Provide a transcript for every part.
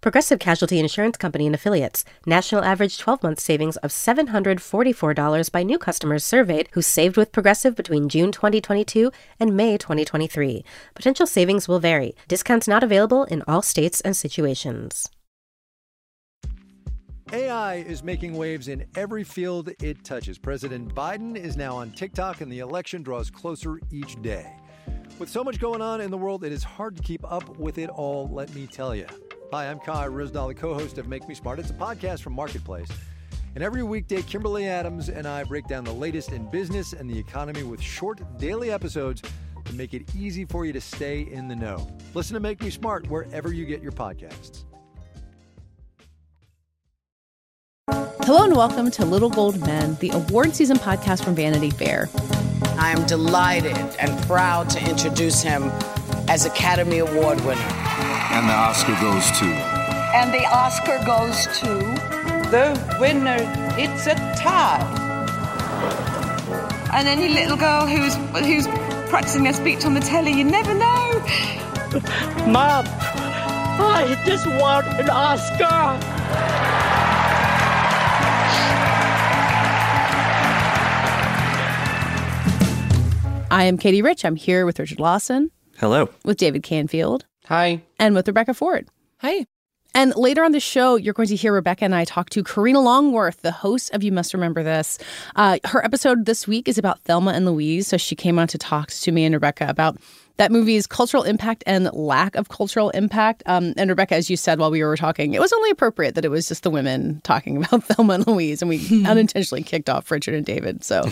Progressive Casualty Insurance Company and Affiliates. National average 12-month savings of $744 by new customers surveyed who saved with Progressive between June 2022 and May 2023. Potential savings will vary. Discounts not available in all states and situations. AI is making waves in every field it touches. President Biden is now on TikTok, and the election draws closer each day. With so much going on in the world, it is hard to keep up with it all, let me tell you. Hi, I'm Kai Rizdahl, the co-host of Make Me Smart. It's a podcast from Marketplace. And every weekday, Kimberly Adams and I break down the latest in business and the economy with short daily episodes to make it easy for you to stay in the know. Listen to Make Me Smart wherever you get your podcasts. Hello and welcome to Little Gold Men, the award season podcast from Vanity Fair. I am delighted and proud to introduce him as Academy Award winner. And the Oscar goes to... And the Oscar goes to... The winner, it's a tie. And any little girl who's practicing their speech on the telly, you never know. Mom, I just want an Oscar. I am Katie Rich. I'm here with Richard Lawson. Hello. With David Canfield. Hi. And with Rebecca Ford. Hi. And later on the show, you're going to hear Rebecca and I talk to Karina Longworth, the host of You Must Remember This. Her episode this week is about Thelma and Louise. So she came on to talk to me and Rebecca about that movie's cultural impact and lack of cultural impact. And Rebecca, as you said while we were talking, it was only appropriate that it was just the women talking about Thelma and Louise. And we unintentionally kicked off Richard and David. So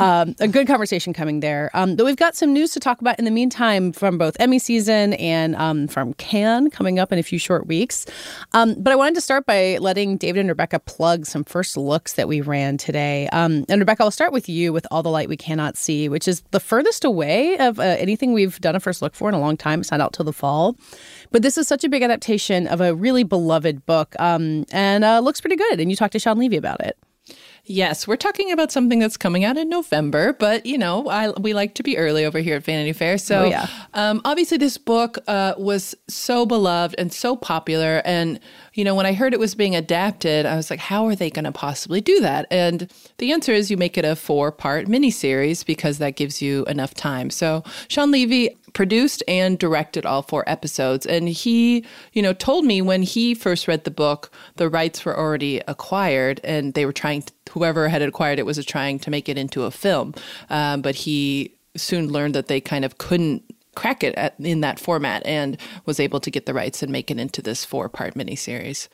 a good conversation coming there. Though we've got some news to talk about in the meantime from both Emmy season and from Cannes coming up in a few short weeks. But I wanted to start by letting David and Rebecca plug some first looks that we ran today. And Rebecca, I'll start with you with All the Light We Cannot See, which is the furthest away of anything we've done a first look for in a long time. It's not out till the fall. But this is such a big adaptation of a really beloved book and looks pretty good. And you talked to Sean Levy about it. Yes, we're talking about something that's coming out in November, but, you know, we like to be early over here at Vanity Fair. So obviously this book was so beloved and so popular. And, you know, when I heard it was being adapted, I was like, how are they going to possibly do that? And the answer is you make it a 4-part miniseries because that gives you enough time. So Sean Levy produced and directed all 4 episodes. And he, you know, told me when he first read the book, the rights were already acquired and they were trying to, whoever had acquired it was trying to make it into a film. But he soon learned that they kind of couldn't crack it in that format and was able to get the rights and make it into this 4-part miniseries.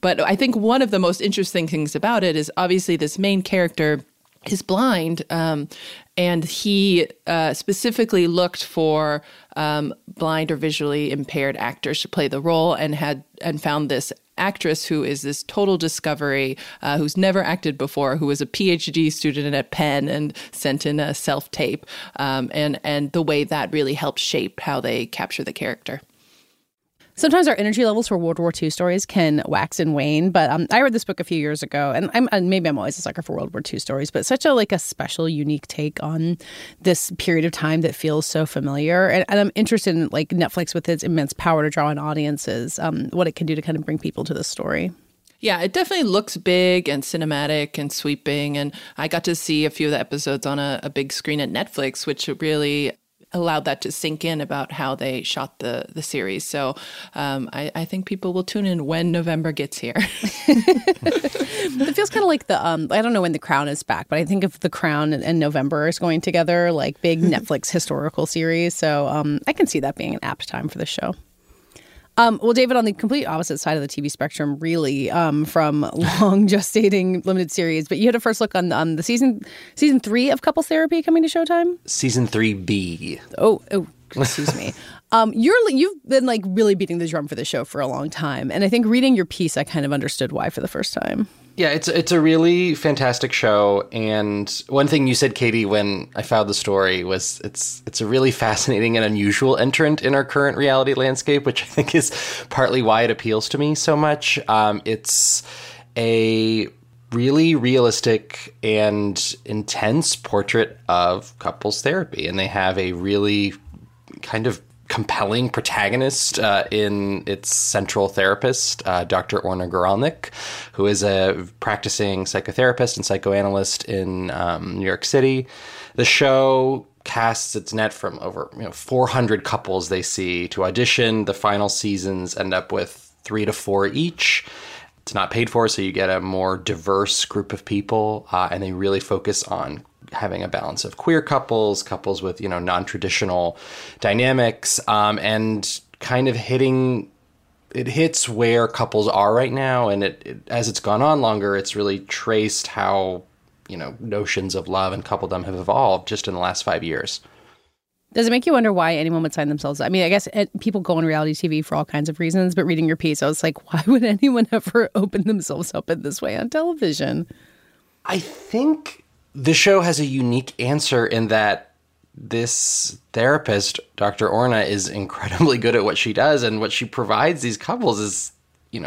But I think one of the most interesting things about it is obviously this main character is blind, and he specifically looked for blind or visually impaired actors to play the role, and found this actress who is this total discovery, who's never acted before, who was a PhD student at Penn and sent in a self-tape, and the way that really helped shape how they capture the character. Sometimes our energy levels for World War II stories can wax and wane, but I read this book a few years ago, and maybe I'm always a sucker for World War II stories, but such a special, unique take on this period of time that feels so familiar. And I'm interested in Netflix with its immense power to draw on audiences, what it can do to kind of bring people to the story. Yeah, it definitely looks big and cinematic and sweeping, and I got to see a few of the episodes on a big screen at Netflix, which really allowed that to sink in about how they shot the series. So I think people will tune in when November gets here. It feels kind of like the, I don't know when The Crown is back, but I think if The Crown and November is going together, like big Netflix historical series. So I can see that being an apt time for the show. Well, David, on the complete opposite side of the TV spectrum, really, from long gestating limited series, but you had a first look on the season 3 of Couples Therapy coming to Showtime? Season 3B. Oh, excuse me. You've been really beating the drum for the show for a long time, and I think reading your piece, I kind of understood why for the first time. Yeah, it's a really fantastic show. And one thing you said, Katie, when I found the story was it's a really fascinating and unusual entrant in our current reality landscape, which I think is partly why it appeals to me so much. It's a really realistic and intense portrait of couples therapy. And they have a really kind of compelling protagonist in its central therapist, Dr. Orna Guralnik, who is a practicing psychotherapist and psychoanalyst in New York City. The show casts its net from over 400 couples they see to audition. The final seasons end up with 3 to 4 each. It's not paid for, so you get a more diverse group of people, and they really focus on having a balance of queer couples, couples with, non-traditional dynamics, and kind of it hits where couples are right now. And as it's gone on longer, it's really traced how, notions of love and coupledom have evolved just in the last 5 years. Does it make you wonder why anyone would sign themselves up? I mean, I guess people go on reality TV for all kinds of reasons, but reading your piece, I was like, why would anyone ever open themselves up in this way on television? I think the show has a unique answer in that this therapist, Dr. Orna, is incredibly good at what she does, and what she provides these couples is,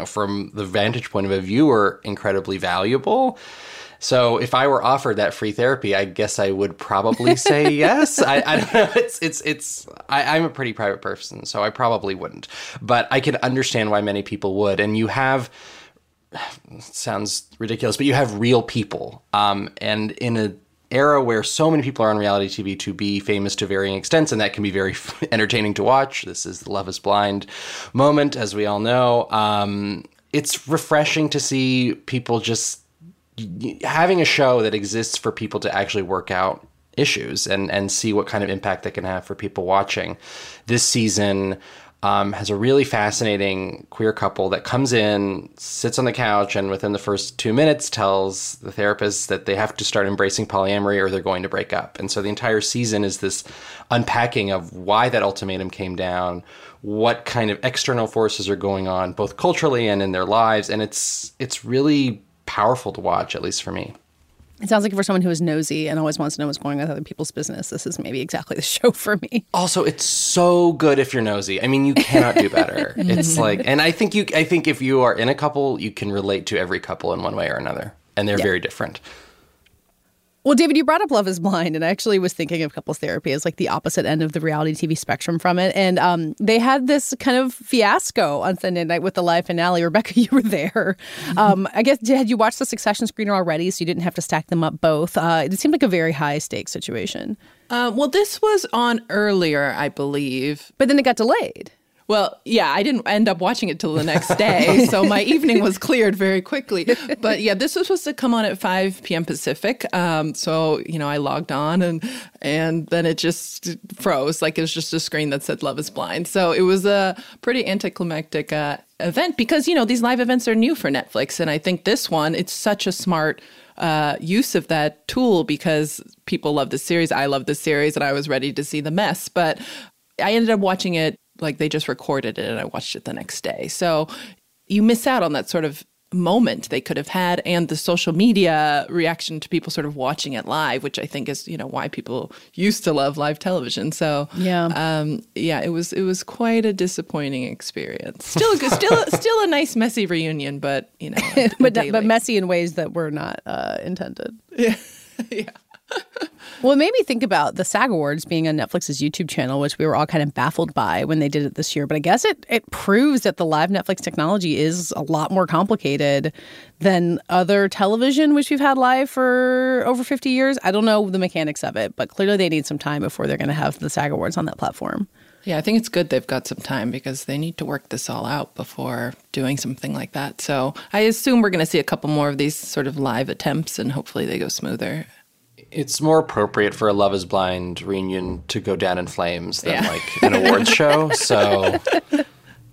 from the vantage point of a viewer, incredibly valuable. So if I were offered that free therapy, I guess I would probably say yes. I don't know. I'm a pretty private person, so I probably wouldn't. But I can understand why many people would. And you have, sounds ridiculous, but you have real people. And in an era where so many people are on reality TV to be famous to varying extents, and that can be very entertaining to watch. This is the Love Is Blind moment, as we all know. It's refreshing to see people just having a show that exists for people to actually work out issues and see what kind of impact that can have for people watching. This season has a really fascinating queer couple that comes in, sits on the couch, and within the first 2 minutes tells the therapist that they have to start embracing polyamory or they're going to break up. And so the entire season is this unpacking of why that ultimatum came down, what kind of external forces are going on, both culturally and in their lives. And it's really powerful to watch, at least for me. It sounds like for someone who is nosy and always wants to know what's going on with other people's business, this is maybe exactly the show for me. Also, it's so good if you're nosy. I mean, you cannot do better. It's like, and I think if you are in a couple, you can relate to every couple in one way or another. And they're very different. Well, David, you brought up Love Is Blind, and I actually was thinking of couples therapy as like the opposite end of the reality TV spectrum from it. And they had this kind of fiasco on Sunday night with the live finale. Rebecca, you were there. I guess, had you watched the Succession screener already, so you didn't have to stack them up both? It seemed like a very high stakes situation. Well, this was on earlier, I believe. But then it got delayed. Well, yeah, I didn't end up watching it till the next day, so my evening was cleared very quickly. But yeah, this was supposed to come on at 5 p.m. Pacific, so, I logged on, and then it just froze. Like, it was just a screen that said Love Is Blind. So it was a pretty anticlimactic event because, these live events are new for Netflix, and I think this one, it's such a smart use of that tool because people love this series. I love this series, and I was ready to see the mess. But I ended up watching it. Like, they just recorded it and I watched it the next day. So you miss out on that sort of moment they could have had, and the social media reaction to people sort of watching it live, which I think is, why people used to love live television. So it was quite a disappointing experience. Still a nice messy reunion, but but messy in ways that were not intended. Yeah. Yeah. Well, it made me think about the SAG Awards being on Netflix's YouTube channel, which we were all kind of baffled by when they did it this year. But I guess it proves that the live Netflix technology is a lot more complicated than other television, which we've had live for over 50 years. I don't know the mechanics of it, but clearly they need some time before they're going to have the SAG Awards on that platform. Yeah, I think it's good they've got some time because they need to work this all out before doing something like that. So I assume we're going to see a couple more of these sort of live attempts, and hopefully they go smoother. It's more appropriate for a Love Is Blind reunion to go down in flames than like an awards show. So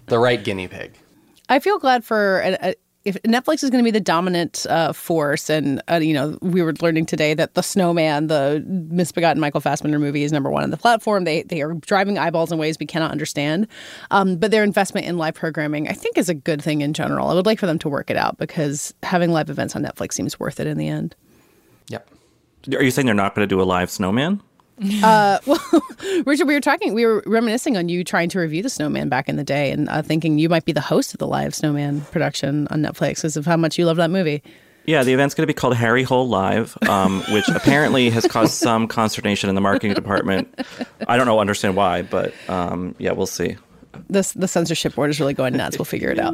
the right guinea pig. I feel glad for if Netflix is going to be the dominant force, and we were learning today that The Snowman, the misbegotten Michael Fassbender movie, is #1 on the platform. They are driving eyeballs in ways we cannot understand. But their investment in live programming, I think, is a good thing in general. I would like for them to work it out, because having live events on Netflix seems worth it in the end. Yep. Are you saying they're not going to do a live Snowman? Richard, we were reminiscing on you trying to review The Snowman back in the day, and thinking you might be the host of the live Snowman production on Netflix because of how much you love that movie. Yeah, the event's going to be called Harry Hole Live, which apparently has caused some consternation in the marketing department. I don't know, understand why, but yeah, we'll see. The censorship board is really going nuts. We'll figure it out.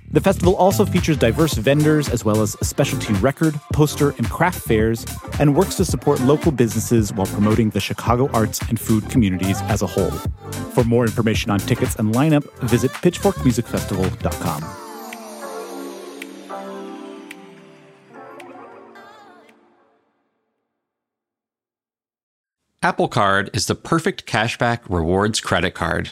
The festival also features diverse vendors, as well as specialty record, poster, and craft fairs, and works to support local businesses while promoting the Chicago arts and food communities as a whole. For more information on tickets and lineup, visit pitchforkmusicfestival.com. Apple Card is the perfect cashback rewards credit card.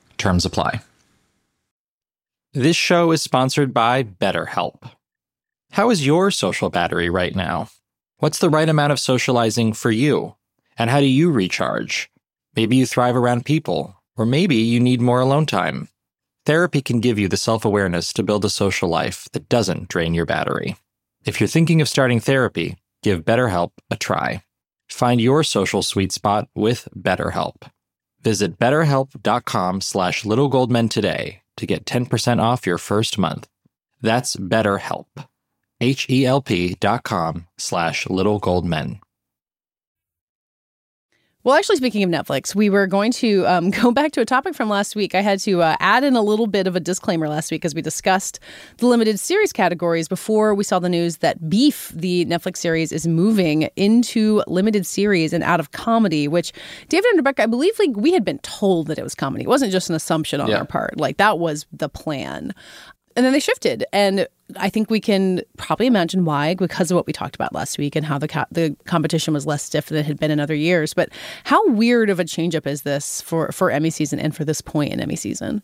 Terms apply. This show is sponsored by BetterHelp. How is your social battery right now? What's the right amount of socializing for you? And how do you recharge? Maybe you thrive around people, or maybe you need more alone time. Therapy can give you the self-awareness to build a social life that doesn't drain your battery. If you're thinking of starting therapy, give BetterHelp a try. Find your social sweet spot with BetterHelp. Visit BetterHelp.com/LittleGoldmen today to get 10% off your first month. That's BetterHelp. HELP.com/LittleGoldmen. Well, actually, speaking of Netflix, we were going to go back to a topic from last week. I had to add in a little bit of a disclaimer last week because we discussed the limited series categories before we saw the news that Beef, the Netflix series, is moving into limited series and out of comedy, which David and Rebecca, I believe we had been told that it was comedy. It wasn't just an assumption on our part. Like, that was the plan. And then they shifted, and I think we can probably imagine why, because of what we talked about last week and how the competition was less stiff than it had been in other years. But how weird of a change-up is this for Emmy season and for this point in Emmy season?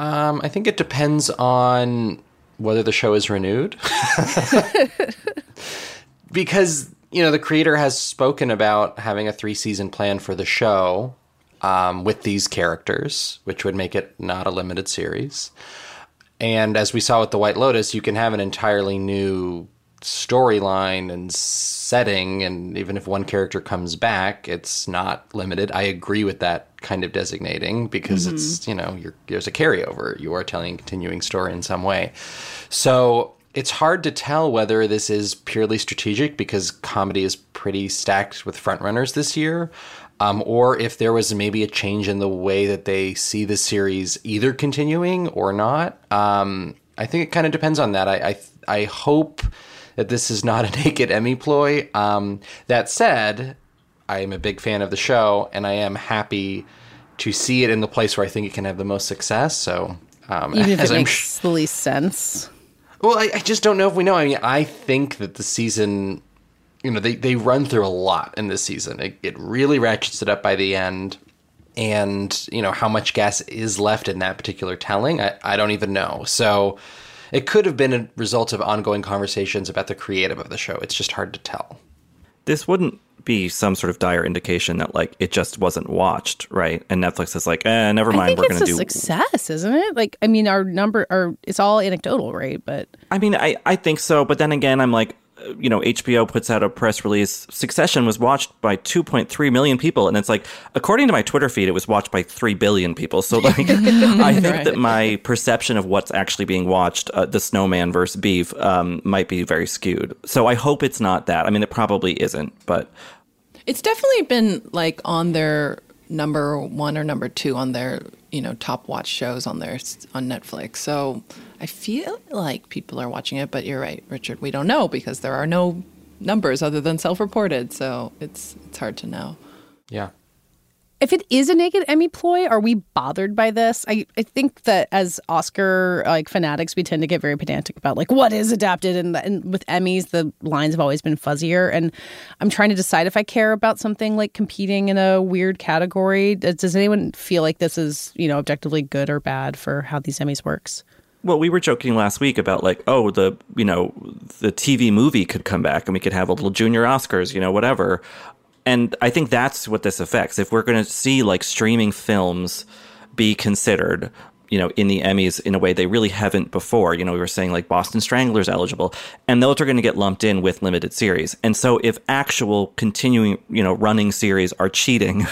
I think it depends on whether the show is renewed. Because, the creator has spoken about having a 3-season plan for the show with these characters, which would make it not a limited series. And as we saw with The White Lotus, you can have an entirely new storyline and setting, and even if one character comes back, it's not limited. I agree with that kind of designating, because it's, there's a carryover. You are telling a continuing story in some way. So it's hard to tell whether this is purely strategic, because comedy is pretty stacked with frontrunners this year. Or if there was maybe a change in the way that they see the series either continuing or not. I think it kind of depends on that. I hope that this is not a naked Emmy ploy. That said, I am a big fan of the show, and I am happy to see it in the place where I think it can have the most success. So, even if it makes the least sense. Well, I just don't know if we know. I mean, I think that the season... they run through a lot in this season. It really ratchets it up by the end. And, how much gas is left in that particular telling, I don't even know. So it could have been a result of ongoing conversations about the creative of the show. It's just hard to tell. This wouldn't be some sort of dire indication that, it just wasn't watched, right? And Netflix is like, never mind, we're going to do... I think it's a success, isn't it? Our number... It's all anecdotal, right? But... I mean, I think so. But then again, I'm like... you know, HBO puts out a press release. Succession was watched by 2.3 million people. And it's like, according to my Twitter feed, it was watched by 3 billion people. So like, I think that my perception of what's actually being watched, The Snowman versus Beef, might be very skewed. So I hope it's not that. I mean, it probably isn't, but... It's definitely been like on their number one or number two on their, you know, top watch shows on their on Netflix. So I feel like people are watching it, but you're right, Richard. We don't know because there are no numbers other than self-reported. So it's hard to know. Yeah. If it is a naked Emmy ploy, are we bothered by this? I think that as Oscar like fanatics, we tend to get very pedantic about like what is adapted, and with Emmys, the lines have always been fuzzier. And I'm trying to decide if I care about something like competing in a weird category. Does anyone feel like this is, you know, objectively good or bad for how these Emmys works? Well, we were joking last week about like, oh, the, you know, the TV movie could come back and we could have a little junior Oscars, you know, whatever. And I think that's what this affects. If we're going to see like streaming films be considered, you know, in the Emmys in a way they really haven't before, you know, we were saying like Boston Strangler's eligible, and those are going to get lumped in with limited series. And so if actual continuing, you know, running series are cheating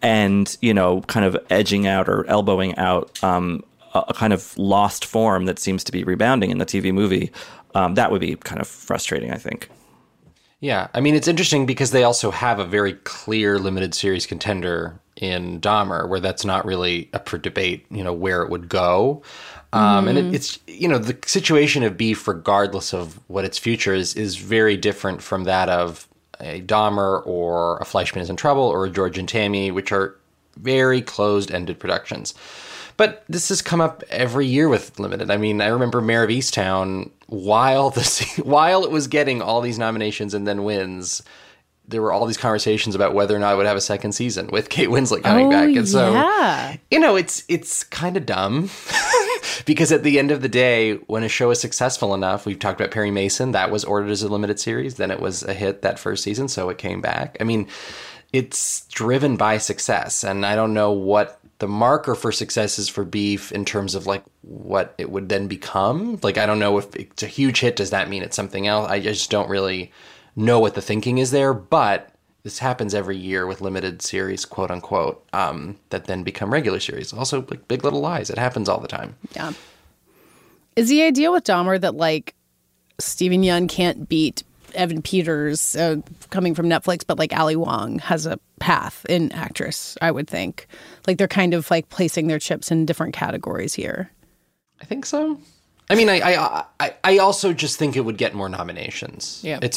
and, you know, kind of edging out or elbowing out a kind of lost form that seems to be rebounding in the TV movie, that would be kind of frustrating, I think. Yeah, I mean, it's interesting because they also have a very clear limited series contender in Dahmer, where that's not really up for debate, you know, where it would go. And it's, you know, the situation of Beef, regardless of what its future is very different from that of a Dahmer or a Fleischman is in Trouble or a George and Tammy, which are very closed-ended productions. But this has come up every year with limited. I mean, I remember Mare of Easttown, while it was getting all these nominations and then wins, there were all these conversations about whether or not it would have a second season with Kate Winslet coming back. And so, you know, it's kind of dumb because at the end of the day, when a show is successful enough, we've talked about Perry Mason, that was ordered as a limited series. Then it was a hit that first season. So it came back. I mean, it's driven by success. And I don't know what the marker for success is for Beef in terms of like what it would then become. Like, I don't know if it's a huge hit. Does that mean it's something else? I just don't really know what the thinking is there. But this happens every year with limited series, quote unquote, that then become regular series. Also, like Big Little Lies. It happens all the time. Yeah. Is the idea with Dahmer that like Steven Yeun can't beat Evan Peters coming from Netflix, but like Ali Wong has a path in actress, I would think. Like they're kind of like placing their chips in different categories here. I think so. I mean, I also just think it would get more nominations. Yeah, I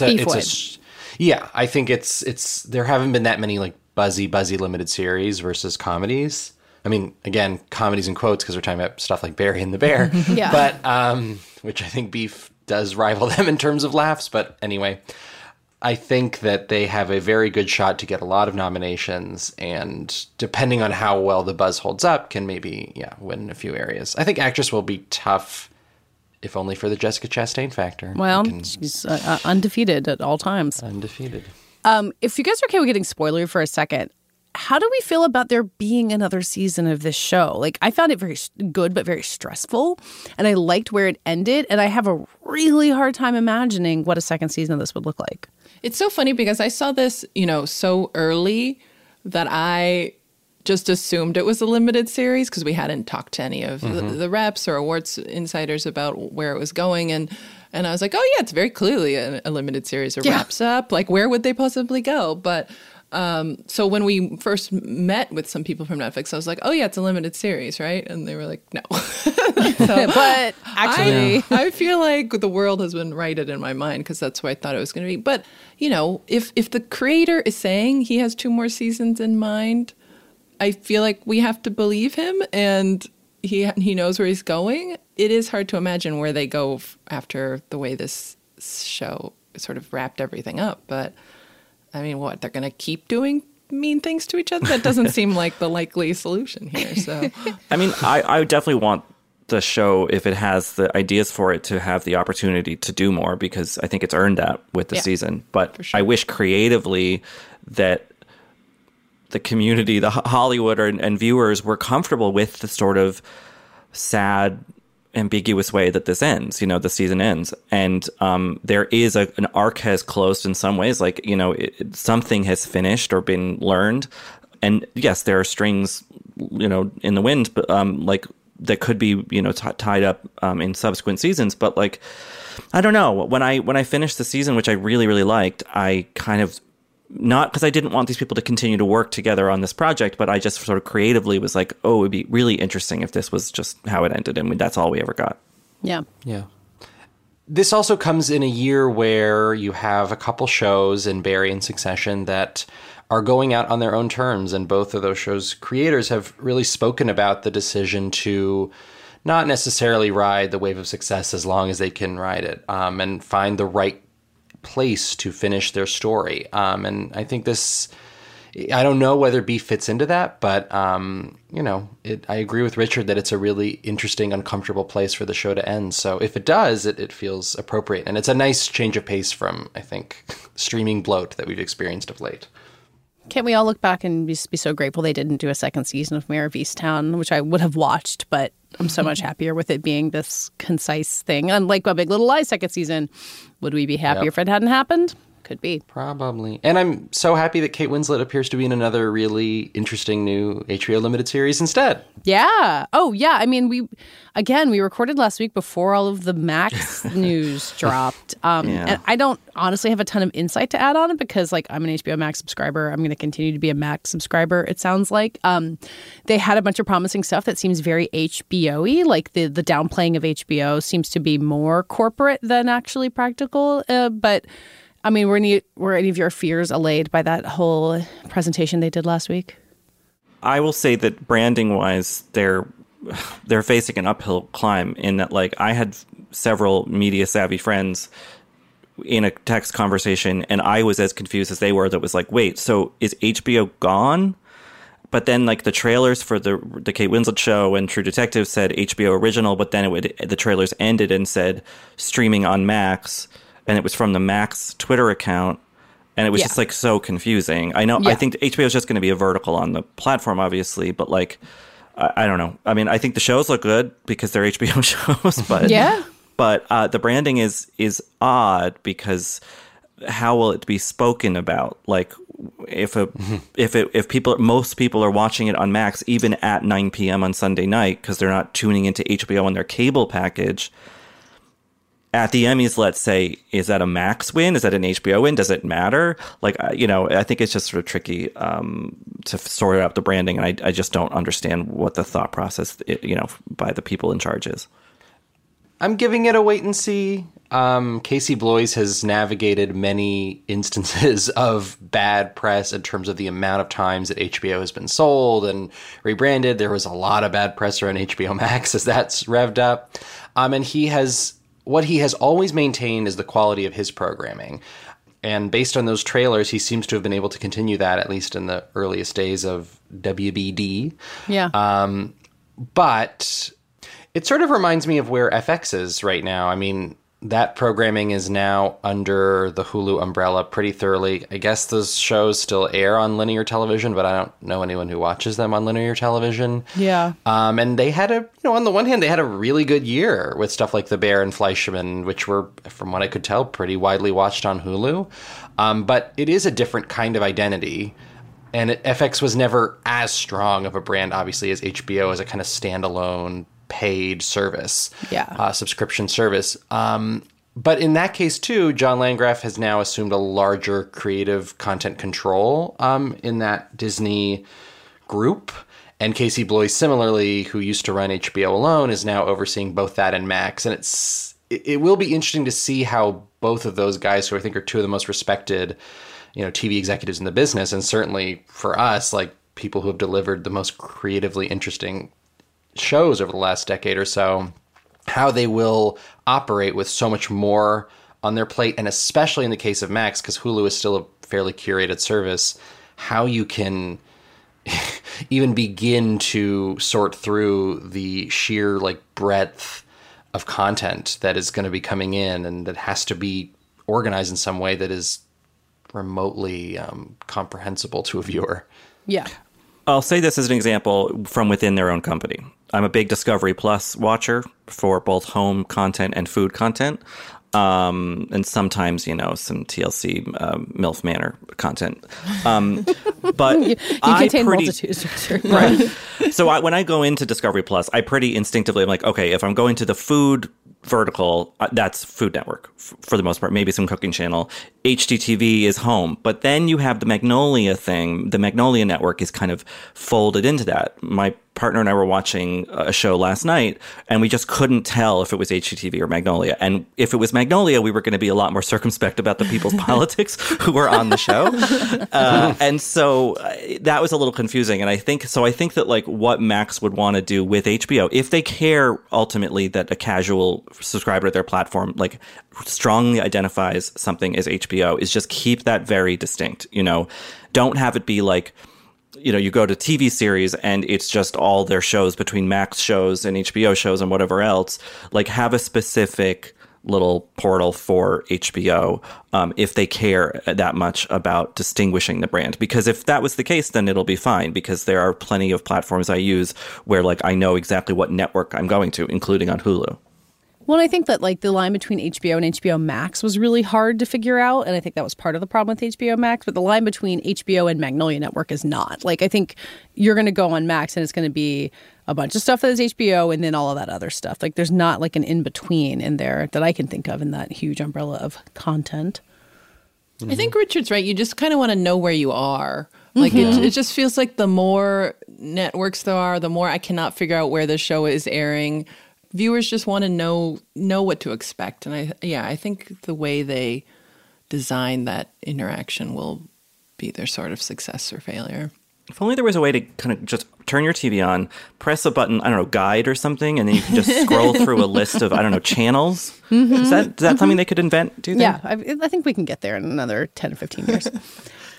think it's there haven't been that many like buzzy limited series versus comedies. I mean, again, comedies in quotes because we're talking about stuff like Barry and The Bear. Yeah, but which I think Beef does rival them in terms of laughs. But anyway, I think that they have a very good shot to get a lot of nominations, and depending on how well the buzz holds up, can maybe, win in a few areas. I think actress will be tough, if only for the Jessica Chastain factor. Well, she's undefeated at all times. Undefeated. If you guys are okay with getting spoilery for a second, how do we feel about there being another season of this show? Like, I found it very good, but very stressful. And I liked where it ended. And I have a really hard time imagining what a second season of this would look like. It's so funny because I saw this, you know, so early that I just assumed it was a limited series because we hadn't talked to any of the reps or awards insiders about where it was going. And I was like, oh, yeah, it's very clearly a limited series. It wraps up. Like, where would they possibly go? But... So when we first met with some people from Netflix, I was like, oh, yeah, it's a limited series, right? And they were like, no. But actually, I feel like the world has been righted in my mind because that's what I thought it was going to be. But, you know, if the creator is saying he has two more seasons in mind, I feel like we have to believe him, and he knows where he's going. It is hard to imagine where they go after the way this show sort of wrapped everything up. But... I mean, what, they're going to keep doing mean things to each other? That doesn't seem like the likely solution here. So, I mean, I definitely want the show, if it has the ideas for it, to have the opportunity to do more, because I think it's earned that with the season. But I wish creatively that the community, the Hollywood and viewers were comfortable with the sort of sad ambiguous way that this ends, you know, the season ends. And there is an arc has closed in some ways, like, you know, something has finished or been learned. And yes, there are strings, you know, in the wind, but like that could be, you know, tied up in subsequent seasons. But like, I don't know, when I finished the season, which I really, really liked, I kind of, not because I didn't want these people to continue to work together on this project, but I just sort of creatively was like, oh, it would be really interesting if this was just how it ended. And that's all we ever got. Yeah. Yeah. This also comes in a year where you have a couple shows in Barry and Succession that are going out on their own terms. And both of those shows' creators have really spoken about the decision to not necessarily ride the wave of success as long as they can ride it, and find the right place to finish their story. And I think this, I don't know whether Beef fits into that, but, you know, I agree with Richard that it's a really interesting, uncomfortable place for the show to end. So if it does, it feels appropriate. And it's a nice change of pace from, I think, streaming bloat that we've experienced of late. Can't we all look back and be so grateful they didn't do a second season of Mare of Easttown, which I would have watched, but I'm so much happier with it being this concise thing. Unlike a Big Little Lies second season, would we be happier if it hadn't happened? Could be. Probably. And I'm so happy that Kate Winslet appears to be in another really interesting new HBO limited series instead. Yeah. Oh, yeah. I mean, we recorded last week before all of the Max news dropped. And I don't honestly have a ton of insight to add on it because, like, I'm an HBO Max subscriber. I'm going to continue to be a Max subscriber, it sounds like. They had a bunch of promising stuff that seems very HBO-y. Like, the downplaying of HBO seems to be more corporate than actually practical. But... I mean, were any of your fears allayed by that whole presentation they did last week? I will say that branding-wise, they're facing an uphill climb in that, like, I had several media-savvy friends in a text conversation, and I was as confused as they were. That was like, wait, so is HBO gone? But then, like, the trailers for the Kate Winslet show and True Detective said HBO original, but then the trailers ended and said streaming on Max. And it was from the Max Twitter account. And it was just, like, so confusing. I know. Yeah. I think HBO is just going to be a vertical on the platform, obviously. But, like, I don't know. I mean, I think the shows look good because they're HBO shows. But the branding is odd because how will it be spoken about? Like, most people are watching it on Max even at 9 p.m. on Sunday night because they're not tuning into HBO on their cable package. At the Emmys, let's say, is that a Max win? Is that an HBO win? Does it matter? Like, you know, I think it's just sort of tricky to sort out the branding. And I just don't understand what the thought process, you know, by the people in charge is. I'm giving it a wait and see. Casey Bloys has navigated many instances of bad press in terms of the amount of times that HBO has been sold and rebranded. There was a lot of bad press around HBO Max as that's revved up. And what he has always maintained is the quality of his programming. And based on those trailers, he seems to have been able to continue that, at least in the earliest days of WBD. Yeah. But it sort of reminds me of where FX is right now. I mean, that programming is now under the Hulu umbrella pretty thoroughly. I guess those shows still air on linear television, but I don't know anyone who watches them on linear television. Yeah. And they had on the one hand, they had a really good year with stuff like The Bear and Fleischman, which were, from what I could tell, pretty widely watched on Hulu. But it is a different kind of identity. And FX was never as strong of a brand, obviously, as HBO as a kind of standalone paid service, subscription service. But in that case, too, John Landgraf has now assumed a larger creative content control in that Disney group. And Casey Bloys, similarly, who used to run HBO alone, is now overseeing both that and Max. And it will be interesting to see how both of those guys, who I think are two of the most respected, you know, TV executives in the business, and certainly for us, like people who have delivered the most creatively interesting shows over the last decade or so, how they will operate with so much more on their plate, and especially in the case of Max, because Hulu is still a fairly curated service, how you can even begin to sort through the sheer, like, breadth of content that is going to be coming in and that has to be organized in some way that is remotely comprehensible to a viewer. Yeah. I'll say this as an example from within their own company. I'm a big Discovery Plus watcher for both home content and food content. And sometimes, you know, some TLC MILF Manor content. But you contain multitudes. Right. So when I go into Discovery Plus, I pretty instinctively am like, okay, if I'm going to the food vertical, that's Food Network for the most part, maybe some cooking channel. HGTV is home. But then you have the Magnolia thing. The Magnolia Network is kind of folded into that. My partner and I were watching a show last night, and we just couldn't tell if it was HGTV or Magnolia. And if it was Magnolia, we were going to be a lot more circumspect about the people's politics who were on the show. And so that was a little confusing. And I think that like what Max would want to do with HBO, if they care ultimately that a casual subscriber to their platform like strongly identifies something as HBO, is just keep that very distinct. You know, don't have it be like, you know, you go to TV series and it's just all their shows between Max shows and HBO shows and whatever else. Like, have a specific little portal for HBO if they care that much about distinguishing the brand. Because if that was the case, then it'll be fine, because there are plenty of platforms I use where, like, I know exactly what network I'm going to, including on Hulu. Well, I think that like the line between HBO and HBO Max was really hard to figure out. And I think that was part of the problem with HBO Max. But the line between HBO and Magnolia Network is not. Like, I think you're going to go on Max and it's going to be a bunch of stuff that is HBO and then all of that other stuff. Like, there's not like an in-between in there that I can think of in that huge umbrella of content. Mm-hmm. I think Richard's right. You just kind of want to know where you are. Like, mm-hmm. it just feels like the more networks there are, the more I cannot figure out where the show is airing. Viewers just want to know what to expect. And I think the way they design that interaction will be their sort of success or failure. If only there was a way to kind of just turn your TV on, press a button, I don't know, guide or something, and then you can just scroll through a list of, I don't know, channels. Mm-hmm. Is that mm-hmm. something they could invent, do you think? Yeah, I think we can get there in another 10 or 15 years.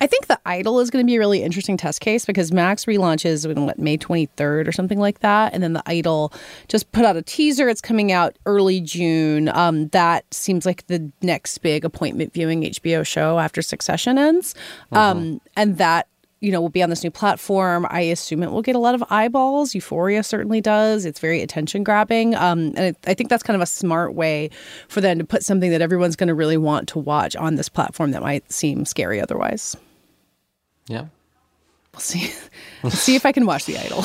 I think The Idol is going to be a really interesting test case, because Max relaunches on, May 23rd or something like that. And then The Idol just put out a teaser. It's coming out early June. That seems like the next big appointment viewing HBO show after Succession ends. And that, you know, will be on this new platform. I assume it will get a lot of eyeballs. Euphoria certainly does. It's very attention grabbing. And I think that's kind of a smart way for them to put something that everyone's going to really want to watch on this platform that might seem scary otherwise. Yeah. We'll see. See if I can watch The Idol.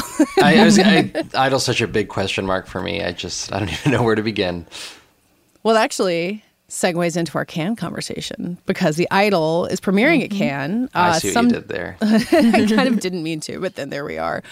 Idol's such a big question mark for me. I don't even know where to begin. Well, actually, segues into our Cannes conversation, because The Idol is premiering at Cannes. I see what you did there. I kind of didn't mean to, but then there we are.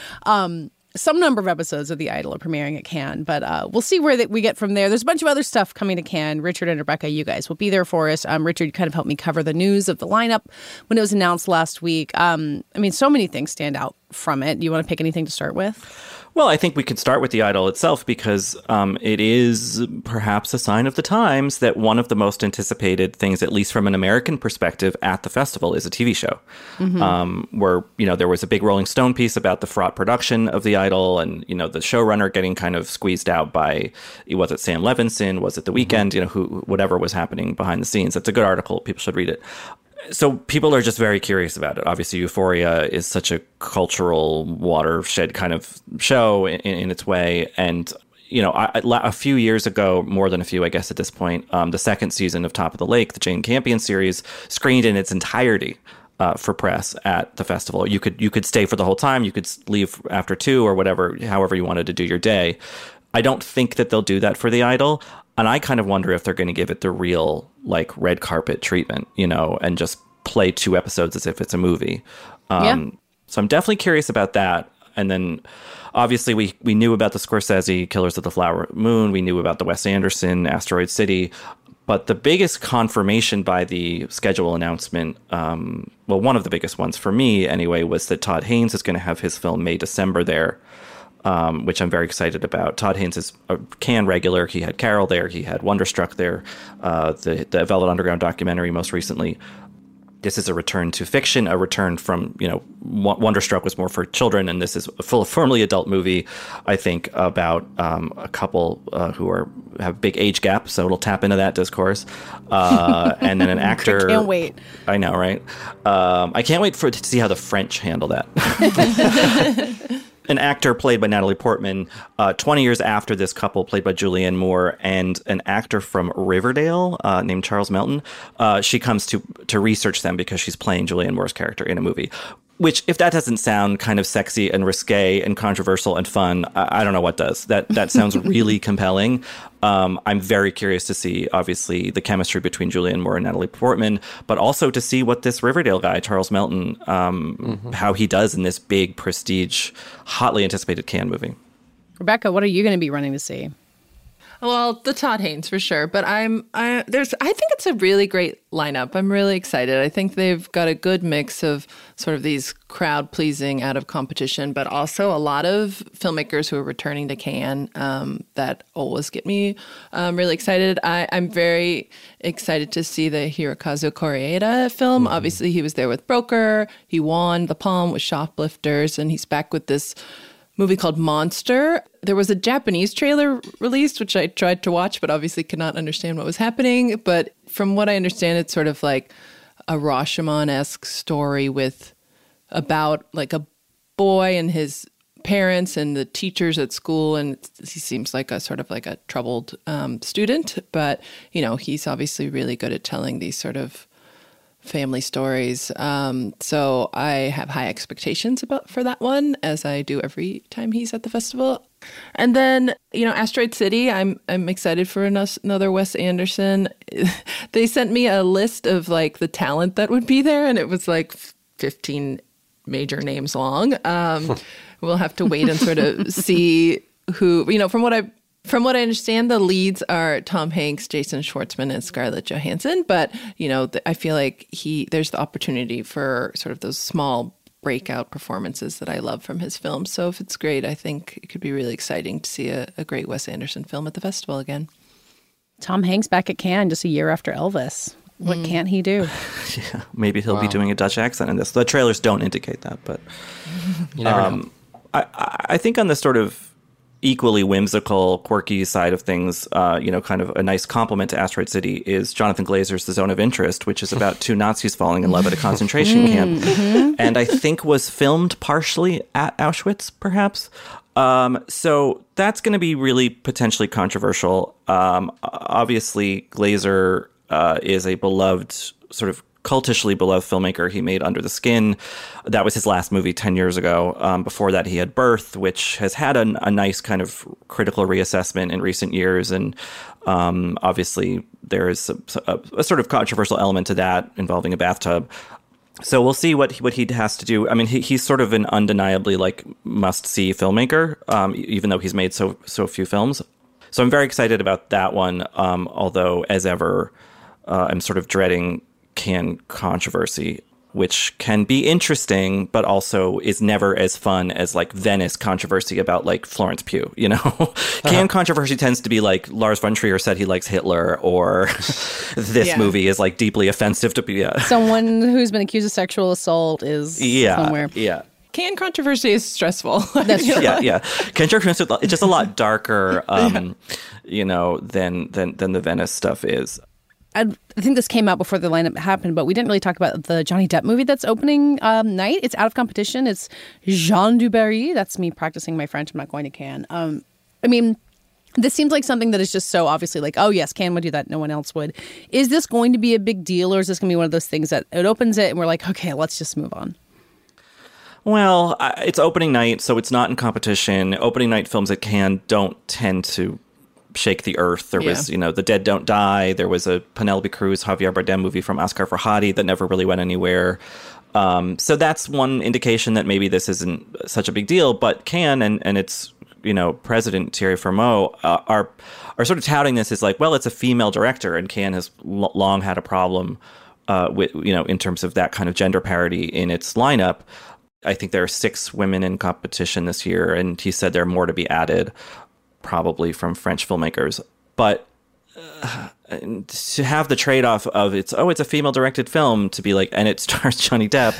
Some number of episodes of The Idol are premiering at Cannes, but we'll see where we get from there. There's a bunch of other stuff coming to Cannes. Richard and Rebecca, you guys will be there for us. Richard, you kind of helped me cover the news of the lineup when it was announced last week. So many things stand out from it. You want to pick anything to start with? Well, I think we could start with The Idol itself, because it is perhaps a sign of the times that one of the most anticipated things, at least from an American perspective, at the festival is a TV show. Mm-hmm. Where, you know, there was a big Rolling Stone piece about the fraught production of The Idol and, you know, the showrunner getting kind of squeezed out by, was it Sam Levinson? Was it The Weeknd? Mm-hmm. You know, whatever was happening behind the scenes. That's a good article. People should read it. So people are just very curious about it. Obviously, Euphoria is such a cultural watershed kind of show in its way. And, you know, a few years ago, more than a few, I guess at this point, the second season of Top of the Lake, the Jane Campion series, screened in its entirety for press at the festival. You could stay for the whole time. You could leave after 2 or whatever, however you wanted to do your day. I don't think that they'll do that for The Idol. And I kind of wonder if they're going to give it the real, like, red carpet treatment, you know, and just play 2 episodes as if it's a movie. So I'm definitely curious about that. And then, obviously, we knew about the Scorsese, Killers of the Flower Moon. We knew about the Wes Anderson, Asteroid City. But the biggest confirmation by the schedule announcement, one of the biggest ones for me, anyway, was that Todd Haynes is going to have his film May, December there. Which I'm very excited about. Todd Haynes is a Cannes regular. He had Carol there. He had Wonderstruck there, the Velvet Underground documentary most recently. This is a return to fiction, a return from, you know, Wonderstruck was more for children, and this is a firmly adult movie, I think, about a couple who have a big age gap, so it'll tap into that discourse. And then an actor. I can't wait. I know, right? I can't wait to see how the French handle that. An actor played by Natalie Portman 20 years after this couple, played by Julianne Moore, and an actor from Riverdale named Charles Melton. She comes to research them because she's playing Julianne Moore's character in a movie, which, if that doesn't sound kind of sexy and risque and controversial and fun, I don't know what does. That sounds really compelling. I'm very curious to see, obviously, the chemistry between Julianne Moore and Natalie Portman, but also to see what this Riverdale guy, Charles Melton, how he does in this big prestige, hotly anticipated Cannes movie. Rebecca, what are you going to be running to see? Well, the Todd Haynes for sure, but I think it's a really great lineup. I'm really excited. I think they've got a good mix of sort of these crowd-pleasing out of competition, but also a lot of filmmakers who are returning to Cannes that always get me really excited. I'm very excited to see the Hirokazu Koreeda film. Mm-hmm. Obviously, he was there with Broker. He won the Palme with Shoplifters, and he's back with this movie called Monster. There was a Japanese trailer released, which I tried to watch, but obviously could not understand what was happening. But from what I understand, it's sort of like a Rashomon-esque story about like a boy and his parents and the teachers at school. And he seems like a sort of like a troubled student, but, you know, he's obviously really good at telling these sort of family stories. So I have high expectations for that one, as I do every time he's at the festival. And then, you know, Asteroid City, I'm excited for another Wes Anderson. They sent me a list of like the talent that would be there, and it was like 15 major names long. We'll have to wait and sort of see who, you know, from what I understand, the leads are Tom Hanks, Jason Schwartzman, and Scarlett Johansson. But, you know, I feel like there's the opportunity for sort of those small breakout performances that I love from his films. So if it's great, I think it could be really exciting to see a great Wes Anderson film at the festival again. Tom Hanks back at Cannes just a year after Elvis. What can't he do? Yeah, maybe he'll be doing a Dutch accent in this. The trailers don't indicate that, but you never know. I think on the sort of equally whimsical, quirky side of things, you know, kind of a nice compliment to Asteroid City is Jonathan Glazer's The Zone of Interest, which is about two Nazis falling in love at a concentration camp. Mm-hmm. And I think was filmed partially at Auschwitz, perhaps. So that's going to be really potentially controversial. Obviously, Glazer is a beloved, sort of cultishly beloved filmmaker. He made Under the Skin. That was his last movie 10 years ago. Before that, he had Birth, which has had a nice kind of critical reassessment in recent years. And obviously, there is a sort of controversial element to that involving a bathtub. So we'll see what he has to do. I mean, he's sort of an undeniably like must-see filmmaker, even though he's made so few films. So I'm very excited about that one, although, as ever, I'm sort of dreading Cannes controversy, which can be interesting, but also is never as fun as like Venice controversy about like Florence Pugh, you know? Cannes controversy tends to be like Lars von Trier said he likes Hitler, or this movie is like deeply offensive to be. Someone who's been accused of sexual assault is somewhere. Yeah. Cannes controversy is stressful. That's true. Yeah. Cannes controversy, it's just a lot darker, you know, than the Venice stuff is. I think this came out before the lineup happened, but we didn't really talk about the Johnny Depp movie that's opening night. It's out of competition. It's Jean du Barry. That's me practicing my French. I'm not going to Cannes. I mean, this seems like something that is just so obviously like, oh, yes, Cannes would do that. No one else would. Is this going to be a big deal, or is this going to be one of those things that it opens it and we're like, okay, let's just move on? Well, it's opening night, so it's not in competition. Opening night films at Cannes don't tend to shake the earth. There was, you know, The Dead Don't Die. There was a Penelope Cruz, Javier Bardem movie from Oscar Farhadi that never really went anywhere. So that's one indication that maybe this isn't such a big deal. But Cannes and its, you know, president Thierry Fermaux are sort of touting this as like, well, it's a female director, and Cannes has long had a problem with, you know, in terms of that kind of gender parity in its lineup. I think there are 6 women in competition this year, and he said there are more to be added, probably from French filmmakers. But to have the trade-off of it's a female-directed film to be like, and it stars Johnny Depp.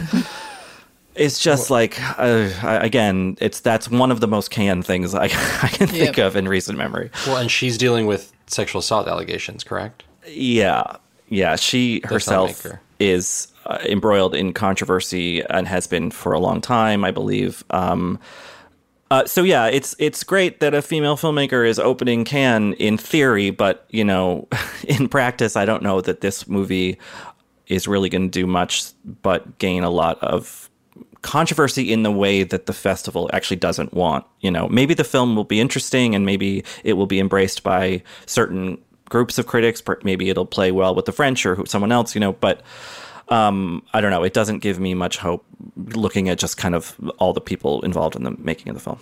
It's just like, again, that's one of the most canned things I can think of in recent memory. Well, and she's dealing with sexual assault allegations, correct? Yeah. Yeah. She herself is embroiled in controversy and has been for a long time, I believe. So, yeah, it's great that a female filmmaker is opening Cannes in theory, but, you know, in practice, I don't know that this movie is really going to do much but gain a lot of controversy in the way that the festival actually doesn't want. You know, maybe the film will be interesting and maybe it will be embraced by certain groups of critics. Maybe it'll play well with the French or someone else, you know, but I don't know. It doesn't give me much hope looking at just kind of all the people involved in the making of the film.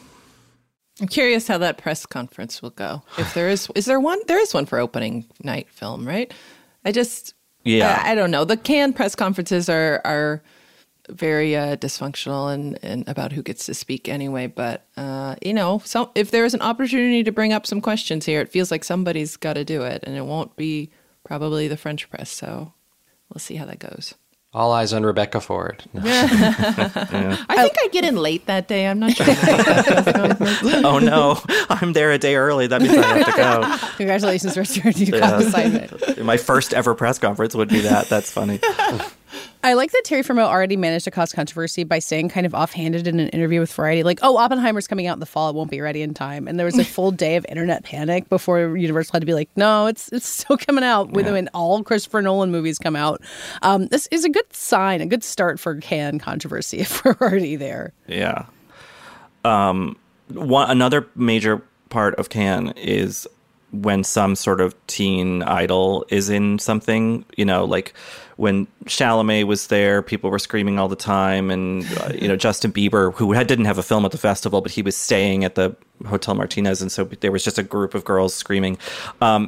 I'm curious how that press conference will go. If there is there one? There is one for opening night film, right? I don't know. The Cannes press conferences are very dysfunctional and about who gets to speak anyway. But, you know, so if there is an opportunity to bring up some questions here, it feels like somebody's got to do it. And it won't be probably the French press. So we'll see how that goes. All eyes on Rebecca Ford. No. Yeah. I think I get in late that day. I'm not sure. Oh, no. I'm there a day early. That means I have to go. Congratulations, Richard. You got the assignment. My first ever press conference would be that. That's funny. I like that Terry Farmiga already managed to cause controversy by saying kind of offhanded in an interview with Variety, like, oh, Oppenheimer's coming out in the fall. It won't be ready in time. And there was a full day of internet panic before Universal had to be like, no, it's still coming out when all Christopher Nolan movies come out. This is a good sign, a good start for Cannes controversy if we're already there. Yeah. Another major part of Cannes is when some sort of teen idol is in something, you know, like when Chalamet was there, people were screaming all the time. And, you know, Justin Bieber, who didn't have a film at the festival, but he was staying at the Hotel Martinez. And so there was just a group of girls screaming.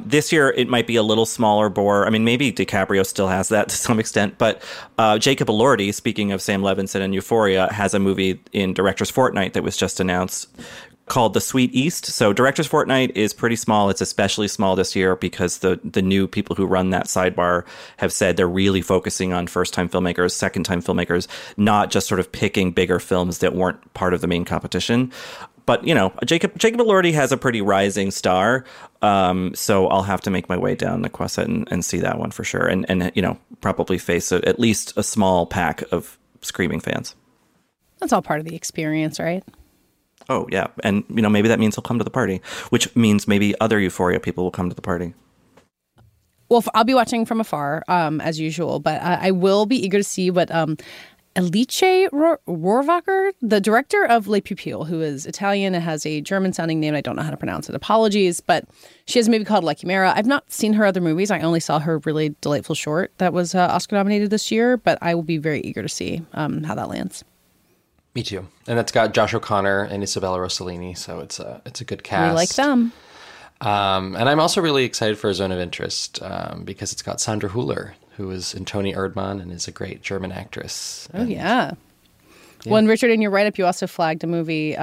This year, it might be a little smaller bore. I mean, maybe DiCaprio still has that to some extent. But Jacob Elordi, speaking of Sam Levinson and Euphoria, has a movie in Director's Fortnight that was just announced called The Sweet East. So Director's Fortnight is pretty small. It's especially small this year because the new people who run that sidebar have said they're really focusing on first-time filmmakers, second-time filmmakers, not just sort of picking bigger films that weren't part of the main competition. But, you know, Jacob Elordi has a pretty rising star, so I'll have to make my way down the Croisette and see that one for sure. And you know, probably face at least a small pack of screaming fans. That's all part of the experience, right? Oh, yeah. And, you know, maybe that means he'll come to the party, which means maybe other Euphoria people will come to the party. Well, I'll be watching from afar, as usual, but I will be eager to see what Alice Rohrwacher, the director of Les Pupilles, who is Italian and has a German-sounding name. I don't know how to pronounce it. Apologies. But she has a movie called La Chimera. I've not seen her other movies. I only saw her really delightful short that was Oscar-nominated this year, but I will be very eager to see how that lands. Me too. And that's got Josh O'Connor and Isabella Rossellini, so it's a good cast. We like them. And I'm also really excited for A Zone of Interest because it's got Sandra Hüller, who is in Toni Erdmann and is a great German actress. Oh, yeah. Well, and Richard, in your write-up, you also flagged a movie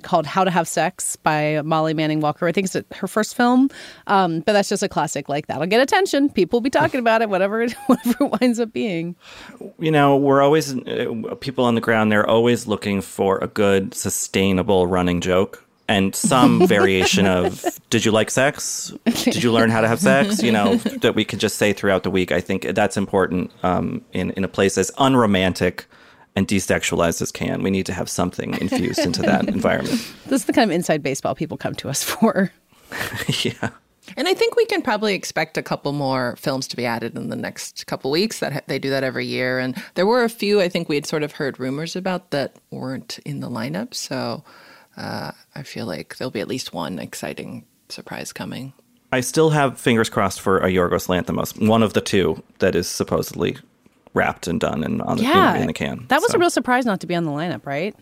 called How to Have Sex by Molly Manning Walker. I think it's her first film, but that's just a classic like that'll get attention. People will be talking about it, whatever it winds up being. You know, we're always, people on the ground, they're always looking for a good, sustainable running joke. And some variation of, did you like sex? Did you learn how to have sex? You know, that we can just say throughout the week. I think that's important in a place as unromantic and desexualized as Cannes. We need to have something infused into that environment. This is the kind of inside baseball people come to us for. Yeah. And I think we can probably expect a couple more films to be added in the next couple weeks. That they do that every year. And there were a few I think we had sort of heard rumors about that weren't in the lineup. So I feel like there'll be at least one exciting surprise coming. I still have fingers crossed for a Yorgos Lanthimos, one of the two that is supposedly wrapped and done and on in the can. That was a real surprise not to be on the lineup, right?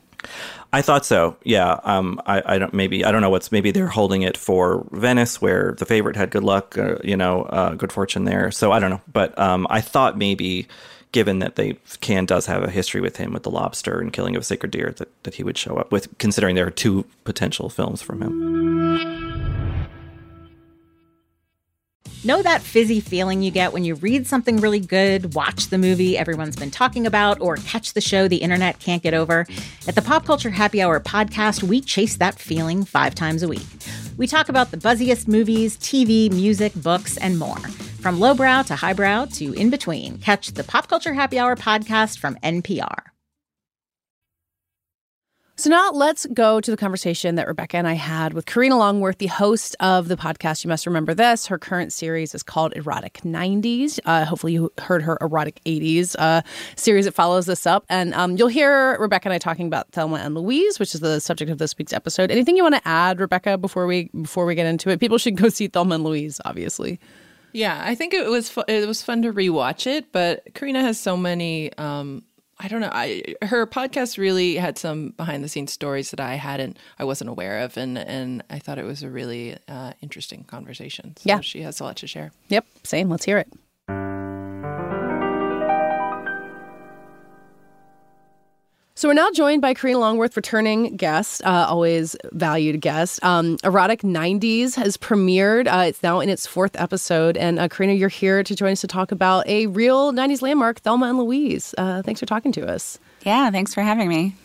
I thought so. Yeah. Maybe they're holding it for Venice, where The Favorite had good luck, good fortune there. So I don't know. But I thought maybe, given that Cannes does have a history with him with The Lobster and Killing of a Sacred Deer, that he would show up with, considering there are two potential films from him. Know that fizzy feeling you get when you read something really good, watch the movie everyone's been talking about, or catch the show the internet can't get over? At the Pop Culture Happy Hour podcast, we chase that feeling 5 times a week. We talk about the buzziest movies, TV, music, books, and more. From lowbrow to highbrow to in between, catch the Pop Culture Happy Hour podcast from NPR. So now let's go to the conversation that Rebecca and I had with Karina Longworth, the host of the podcast You Must Remember This. Her current series is called Erotic 90s. Hopefully you heard her Erotic 80s series that follows this up. And you'll hear Rebecca and I talking about Thelma and Louise, which is the subject of this week's episode. Anything you want to add, Rebecca, before we get into it? People should go see Thelma and Louise, obviously. Yeah, I think it was fun to rewatch it, but Karina has so many... I don't know. Her podcast really had some behind-the-scenes stories that I wasn't aware of, and I thought it was a really interesting conversation. So yeah. She has a lot to share. Yep, same. Let's hear it. So we're now joined by Karina Longworth, returning guest, always valued guest. Erotic 90s has premiered. It's now in its 4th episode. And Karina, you're here to join us to talk about a real 90s landmark, Thelma and Louise. Thanks for talking to us. Yeah, thanks for having me.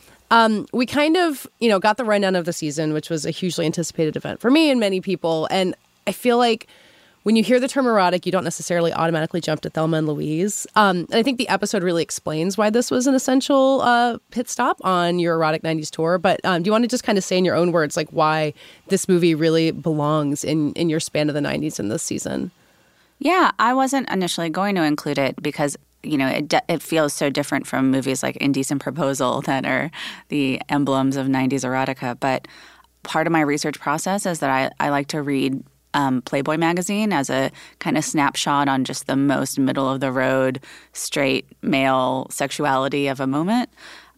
We kind of, got the rundown of the season, which was a hugely anticipated event for me and many people. And I feel like when you hear the term erotic, you don't necessarily automatically jump to Thelma and Louise. And I think the episode really explains why this was an essential pit stop on your Erotic 90s tour. But do you want to just kind of say in your own words, like, why this movie really belongs in your span of the 90s in this season? Yeah, I wasn't initially going to include it because, it feels so different from movies like Indecent Proposal that are the emblems of 90s erotica. But part of my research process is that I like to read Playboy magazine as a kind of snapshot on just the most middle-of-the-road straight male sexuality of a moment.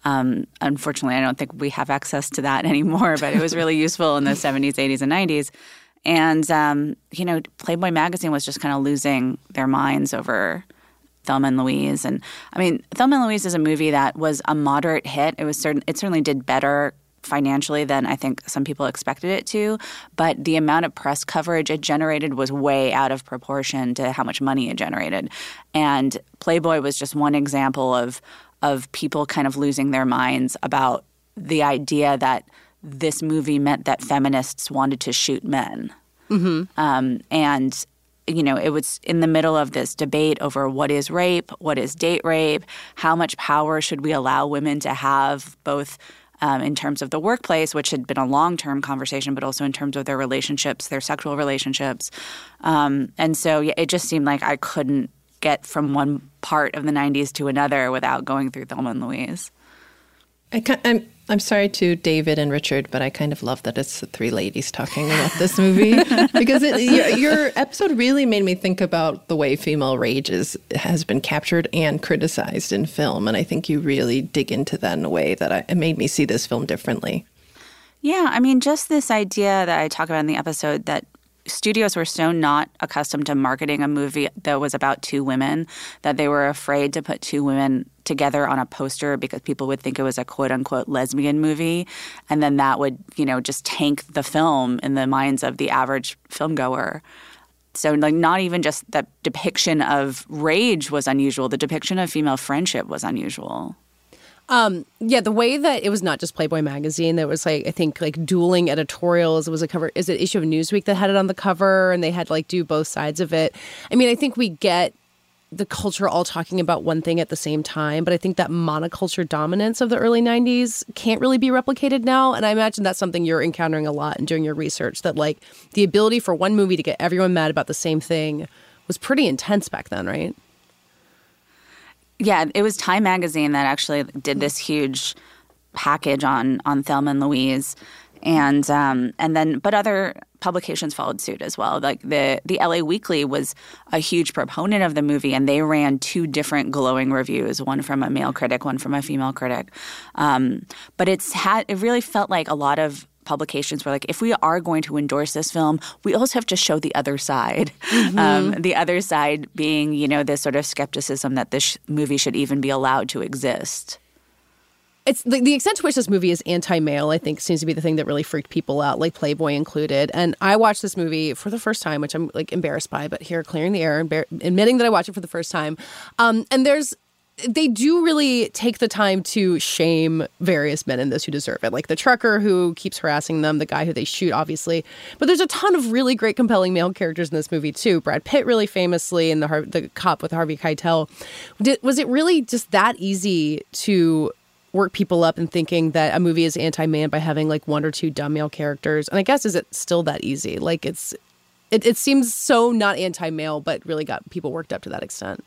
Unfortunately, I don't think we have access to that anymore, but it was really useful in the 70s, 80s, and 90s. And, Playboy magazine was just kind of losing their minds over Thelma and Louise. And, Thelma and Louise is a movie that was a moderate hit. It certainly did better financially than I think some people expected it to, but the amount of press coverage it generated was way out of proportion to how much money it generated. And Playboy was just one example of people kind of losing their minds about the idea that this movie meant that feminists wanted to shoot men. Mm-hmm. And it was in the middle of this debate over what is rape, what is date rape, how much power should we allow women to have, both in terms of the workplace, which had been a long-term conversation, but also in terms of their relationships, their sexual relationships. And so it just seemed like I couldn't get from one part of the 90s to another without going through Thelma and Louise. I'm sorry to David and Richard, but I kind of love that it's the 3 ladies talking about this movie because your episode really made me think about the way female rage has been captured and criticized in film. And I think you really dig into that in a way that it made me see this film differently. Yeah, just this idea that I talk about in the episode that studios were so not accustomed to marketing a movie that was about 2 women that they were afraid to put 2 women together on a poster because people would think it was a quote-unquote lesbian movie. And then that would, just tank the film in the minds of the average filmgoer. So, not even just that depiction of rage was unusual. The depiction of female friendship was unusual. The way that it was not just Playboy magazine, there was dueling editorials. It was a cover. Is it issue of Newsweek that had it on the cover, and they had do both sides of it. I think we get the culture all talking about one thing at the same time, but I think that monoculture dominance of the early 90s can't really be replicated now. And I imagine that's something you're encountering a lot in doing your research, that the ability for one movie to get everyone mad about the same thing was pretty intense back then, right? Yeah, it was Time magazine that actually did this huge package on Thelma and Louise, and then other publications followed suit as well. The LA Weekly was a huge proponent of the movie, and they ran 2 different glowing reviews: one from a male critic, one from a female critic. But it really felt like a lot of publications were if we are going to endorse this film, we also have to show the other side. Mm-hmm. The other side being, this sort of skepticism that this movie should even be allowed to exist. It's the extent to which this movie is anti-male, I think, seems to be the thing that really freaked people out, like Playboy included. And I watched this movie for the first time, which I'm like embarrassed by, but here clearing the air and admitting that I watched it for the first time. And they do really take the time to shame various men in this who deserve it, like the trucker who keeps harassing them, the guy who they shoot, obviously. But there's a ton of really great, compelling male characters in this movie, too. Brad Pitt really famously, and the cop with Harvey Keitel. Was it really just that easy to work people up in thinking that a movie is anti-man by having, like, one or two dumb male characters? And I guess, is it still that easy? Like, it seems so not anti-male, but really got people worked up to that extent.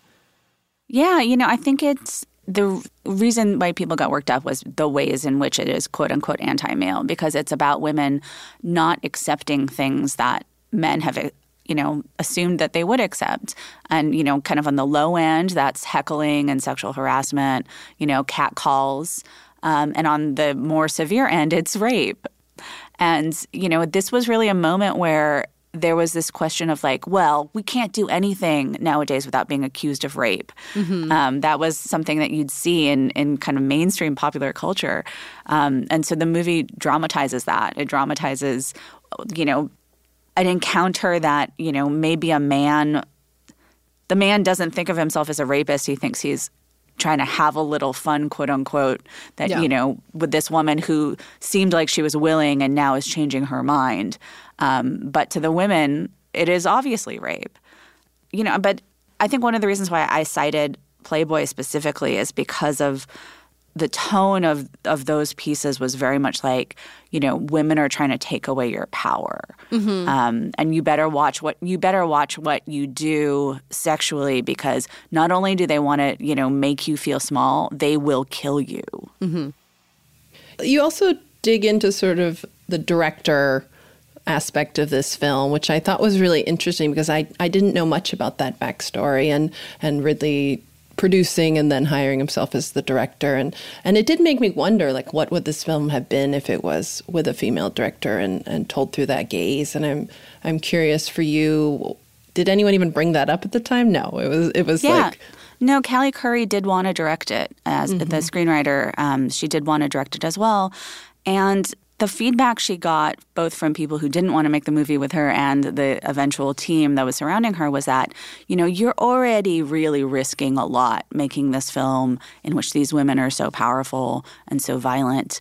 Yeah, you know, I think it's the reason why people got worked up was the ways in which it is, quote unquote, anti-male, because it's about women not accepting things that men have, you know, assumed that they would accept. And, you know, kind of on the low end, that's heckling and sexual harassment, you know, catcalls. And on the more severe end, it's rape. And, you know, this was really a moment where there was this question of like, well, we can't do anything nowadays without being accused of rape. Mm-hmm. That was something that you'd see in kind of mainstream popular culture. And so the movie dramatizes that. It dramatizes, you know, an encounter that, you know, maybe the man doesn't think of himself as a rapist. He thinks he's trying to have a little fun, quote unquote, that, yeah, you know, with this woman who seemed like she was willing and now is changing her mind. But to the women, it is obviously rape. You know, but I think one of the reasons why I cited Playboy specifically is because of the tone of those pieces was very much like, you know, women are trying to take away your power. Mm-hmm. And you better watch what you do sexually, because not only do they want to, you know, make you feel small, they will kill you. Mm-hmm. You also dig into sort of the director aspect of this film, which I thought was really interesting because I didn't know much about that backstory and Ridley producing and then hiring himself as the director. And it did make me wonder, like, what would this film have been if it was with a female director and told through that gaze? And I'm curious for you, did anyone even bring that up at the time? No, it was yeah. Like... No, Callie Curry did want to direct it as mm-hmm. the screenwriter. She did want to direct it as well. And the feedback she got, both from people who didn't want to make the movie with her and the eventual team that was surrounding her, was that, you know, you're already really risking a lot making this film in which these women are so powerful and so violent.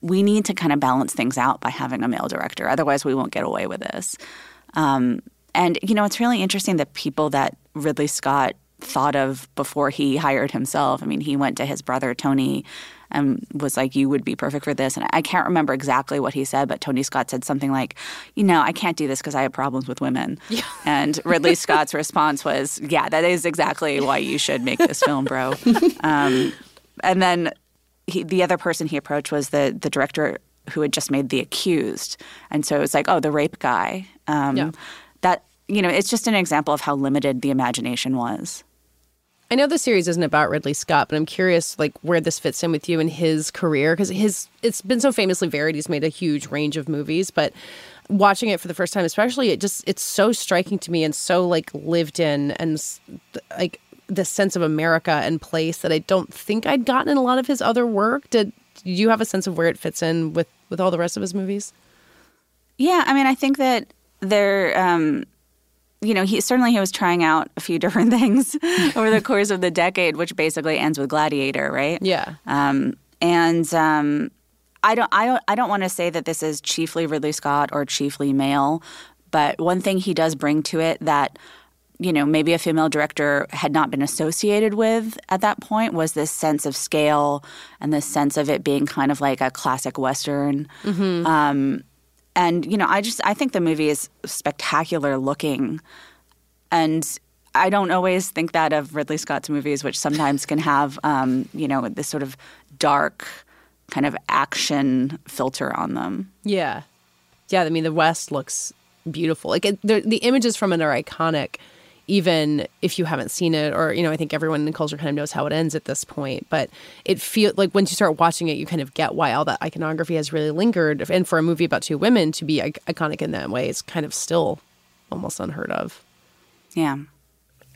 We need to kind of balance things out by having a male director. Otherwise, we won't get away with this. And, you know, it's really interesting that people that Ridley Scott thought of before he hired himself. I mean, he went to his brother, Tony, and was like, you would be perfect for this. And I can't remember exactly what he said, but Tony Scott said something like, you know, I can't do this because I have problems with women. Yeah. And Ridley Scott's response was, yeah, that is exactly why you should make this film, bro. And then the other person he approached was the director who had just made The Accused. And so it was like, oh, the rape guy. Yeah. That, you know, it's just an example of how limited the imagination was. I know the series isn't about Ridley Scott, but I'm curious, like, where this fits in with you and his career, because it's been so famously varied. He's made a huge range of movies, but watching it for the first time, especially, it's so striking to me and so, like, lived in and, like, the sense of America and place that I don't think I'd gotten in a lot of his other work. Did you have a sense of where it fits in with all the rest of his movies? Yeah, I mean, I think that they're... you know, he was trying out a few different things over the course of the decade, which basically ends with Gladiator, right? Yeah. I don't want to say that this is chiefly Ridley Scott or chiefly male, but one thing he does bring to it that, you know, maybe a female director had not been associated with at that point was this sense of scale and this sense of it being kind of like a classic Western. Mm-hmm. And, you know, I think the movie is spectacular looking. And I don't always think that of Ridley Scott's movies, which sometimes can have, you know, this sort of dark kind of action filter on them. Yeah. Yeah, I mean, the West looks beautiful. Like, the images from it are iconic, even if you haven't seen it, or, you know, I think everyone in culture kind of knows how it ends at this point. But it feels like once you start watching it, you kind of get why all that iconography has really lingered. And for a movie about two women to be iconic in that way is kind of still almost unheard of. Yeah.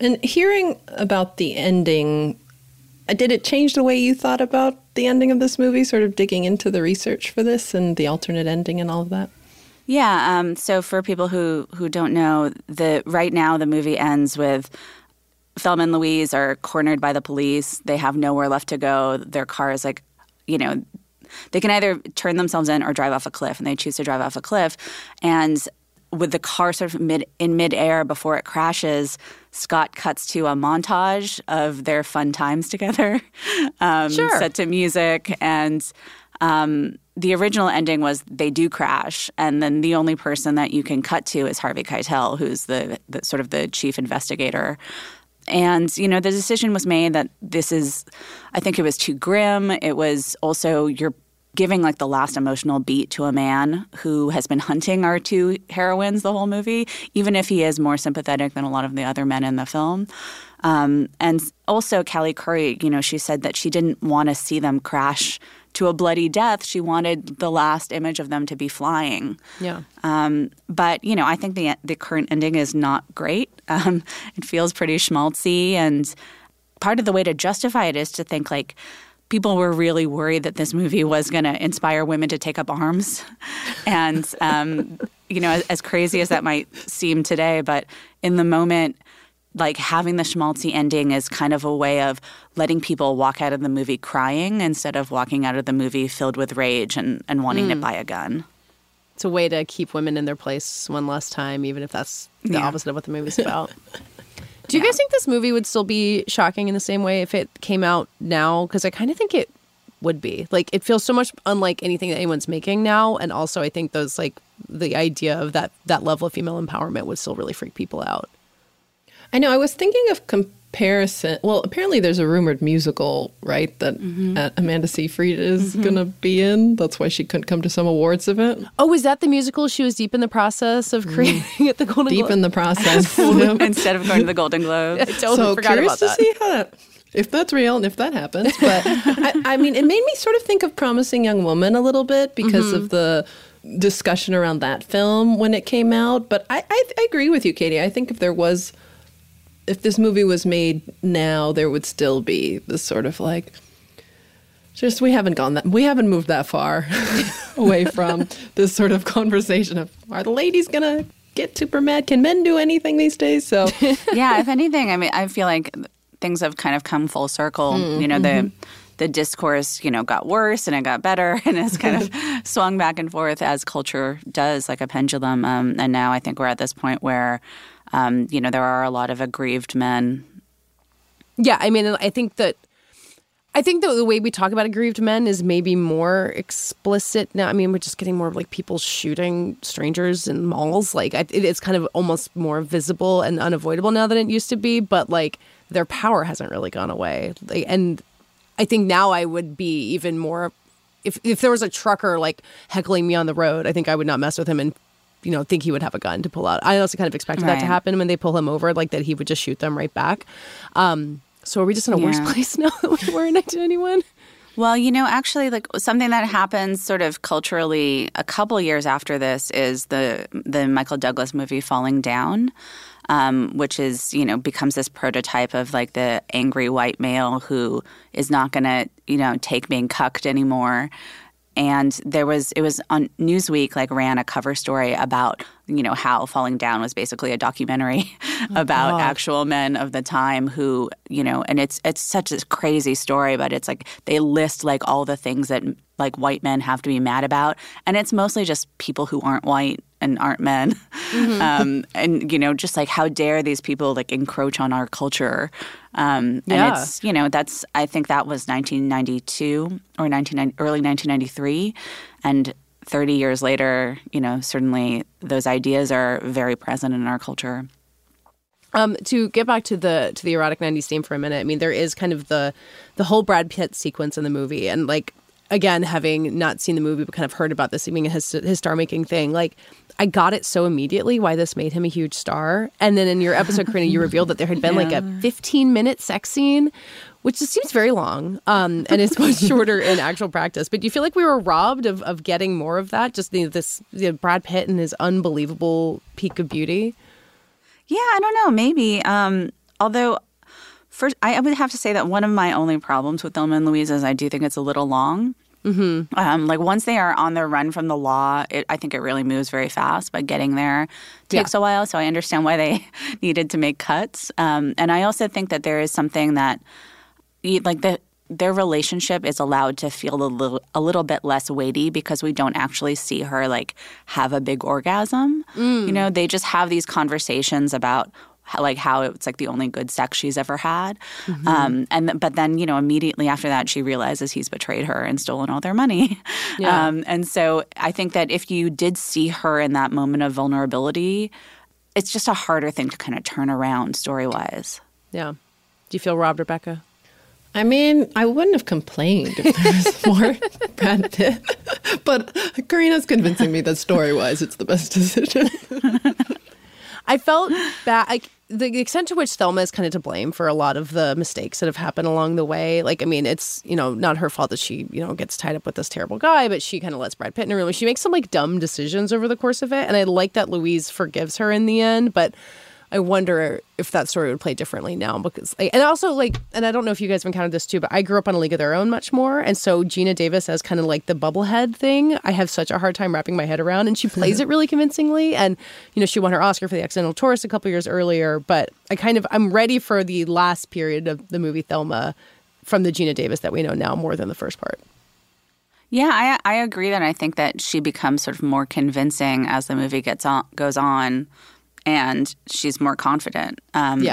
And hearing about the ending Did it change the way you thought about the ending of this movie, sort of digging into the research for this and the alternate ending and all of that? Yeah. So for people who don't know, right now the movie ends with Thelma and Louise are cornered by the police. They have nowhere left to go. Their car is like, you know, they can either turn themselves in or drive off a cliff, and they choose to drive off a cliff. And with the car sort of in midair before it crashes, Scott cuts to a montage of their fun times together, set to music. And the original ending was they do crash, and then the only person that you can cut to is Harvey Keitel, who's the sort of the chief investigator. And, you know, the decision was made that this is – I think it was too grim. It was also you're giving like the last emotional beat to a man who has been hunting our two heroines the whole movie, even if he is more sympathetic than a lot of the other men in the film. And also Callie Curry, you know, she said that she didn't want to see them crash to a bloody death. She wanted the last image of them to be flying. Yeah. But, you know, I think the current ending is not great. It feels pretty schmaltzy. And part of the way to justify it is to think like people were really worried that this movie was going to inspire women to take up arms. And, you know, as crazy as that might seem today, but in the moment – like having the schmaltzy ending is kind of a way of letting people walk out of the movie crying instead of walking out of the movie filled with rage and wanting to buy a gun. It's a way to keep women in their place one last time, even if that's the opposite of what the movie's about. Do you guys think this movie would still be shocking in the same way if it came out now? Because I kind of think it would be. Like, it feels so much unlike anything that anyone's making now. And also, I think those, like, the idea of that level of female empowerment would still really freak people out. I know. I was thinking of comparison. Well, apparently there's a rumored musical, right, that Amanda Seyfried is going to be in. That's why she couldn't come to some awards event. Oh, was that the musical she was deep in the process of creating at the Golden Globes? Deep in the process. Instead of going to the Golden Globes. I totally forgot about that. So curious to see how that... If that's real and if that happens. But, I mean, it made me sort of think of Promising Young Woman a little bit because of the discussion around that film when it came out. But I agree with you, Katie. I think if this movie was made now, there would still be this sort of like, just we haven't moved that far away from this sort of conversation of, are the ladies going to get super mad? Can men do anything these days? So yeah, if anything, I mean, I feel like things have kind of come full circle. You know, the discourse, you know, got worse and it got better and it's kind of swung back and forth as culture does, like a pendulum. And now I think we're at this point where you know, there are a lot of aggrieved men. Yeah, I mean, I think that the way we talk about aggrieved men is maybe more explicit now. I mean, we're just getting more like people shooting strangers in malls. Like, it's kind of almost more visible and unavoidable now than it used to be. But like, their power hasn't really gone away. Like, and I think now I would be even more if there was a trucker like heckling me on the road. I think I would not mess with him and, you know, think he would have a gun to pull out. I also kind of expected that to happen when they pull him over, like that he would just shoot them right back. So are we just in a worse place now than we were in 1991? Well, you know, actually, like something that happens sort of culturally a couple years after this is the Michael Douglas movie Falling Down, which is, you know, becomes this prototype of like the angry white male who is not going to, you know, take being cucked anymore. And it was on Newsweek, like ran a cover story about, you know, how Falling Down was basically a documentary about actual men of the time who, you know, and it's such a crazy story, but it's like they list like all the things that like white men have to be mad about. And it's mostly just people who aren't white and aren't men. And, you know, just like how dare these people like encroach on our culture. And it's, you know, that's, I think that was 1992 or early 1993. And 30 years later, you know, certainly those ideas are very present in our culture. To get back to the erotic 90s theme for a minute, I mean, there is kind of the whole Brad Pitt sequence in the movie. And like, again, having not seen the movie but kind of heard about this being his star-making thing, like, I got it so immediately why this made him a huge star. And then in your episode, Karina, you revealed that there had been like a 15-minute sex scene, which just seems very long, and it's much shorter in actual practice. But do you feel like we were robbed of getting more of that? Just Brad Pitt and his unbelievable peak of beauty? Yeah, I don't know. Maybe. Although First, I would have to say that one of my only problems with Thelma and Louise is I do think it's a little long. Mm-hmm. Like once they are on the run from the law, I think it really moves very fast. But getting there takes a while, so I understand why they needed to make cuts. And I also think that there is something that, like their relationship is allowed to feel a little bit less weighty because we don't actually see her like have a big orgasm. Mm. You know, they just have these conversations about. Like how it's like the only good sex she's ever had. Mm-hmm. But then, you know, immediately after that, she realizes he's betrayed her and stolen all their money. Yeah. And so I think that if you did see her in that moment of vulnerability, it's just a harder thing to kind of turn around story-wise. Yeah. Do you feel robbed, Rebecca? I mean, I wouldn't have complained if there was more Brad Pitt. But Karina's convincing me that story-wise, it's the best decision. I felt bad. The extent to which Thelma is kind of to blame for a lot of the mistakes that have happened along the way. Like, I mean, it's, you know, not her fault that she, you know, gets tied up with this terrible guy, but she kind of lets Brad Pitt in a room. She makes some, like, dumb decisions over the course of it. And I like that Louise forgives her in the end, but I wonder if that story would play differently now. Because, and also, like, and I don't know if you guys have encountered this too, but I grew up on A League of Their Own much more. And so Gina Davis as kind of like the bubblehead thing, I have such a hard time wrapping my head around. And she plays it really convincingly. And, you know, she won her Oscar for The Accidental Tourist a couple years earlier. But I'm ready for the last period of the movie Thelma from the Gina Davis that we know now more than the first part. Yeah, I agree that I think that she becomes sort of more convincing as the movie goes on. And she's more confident. And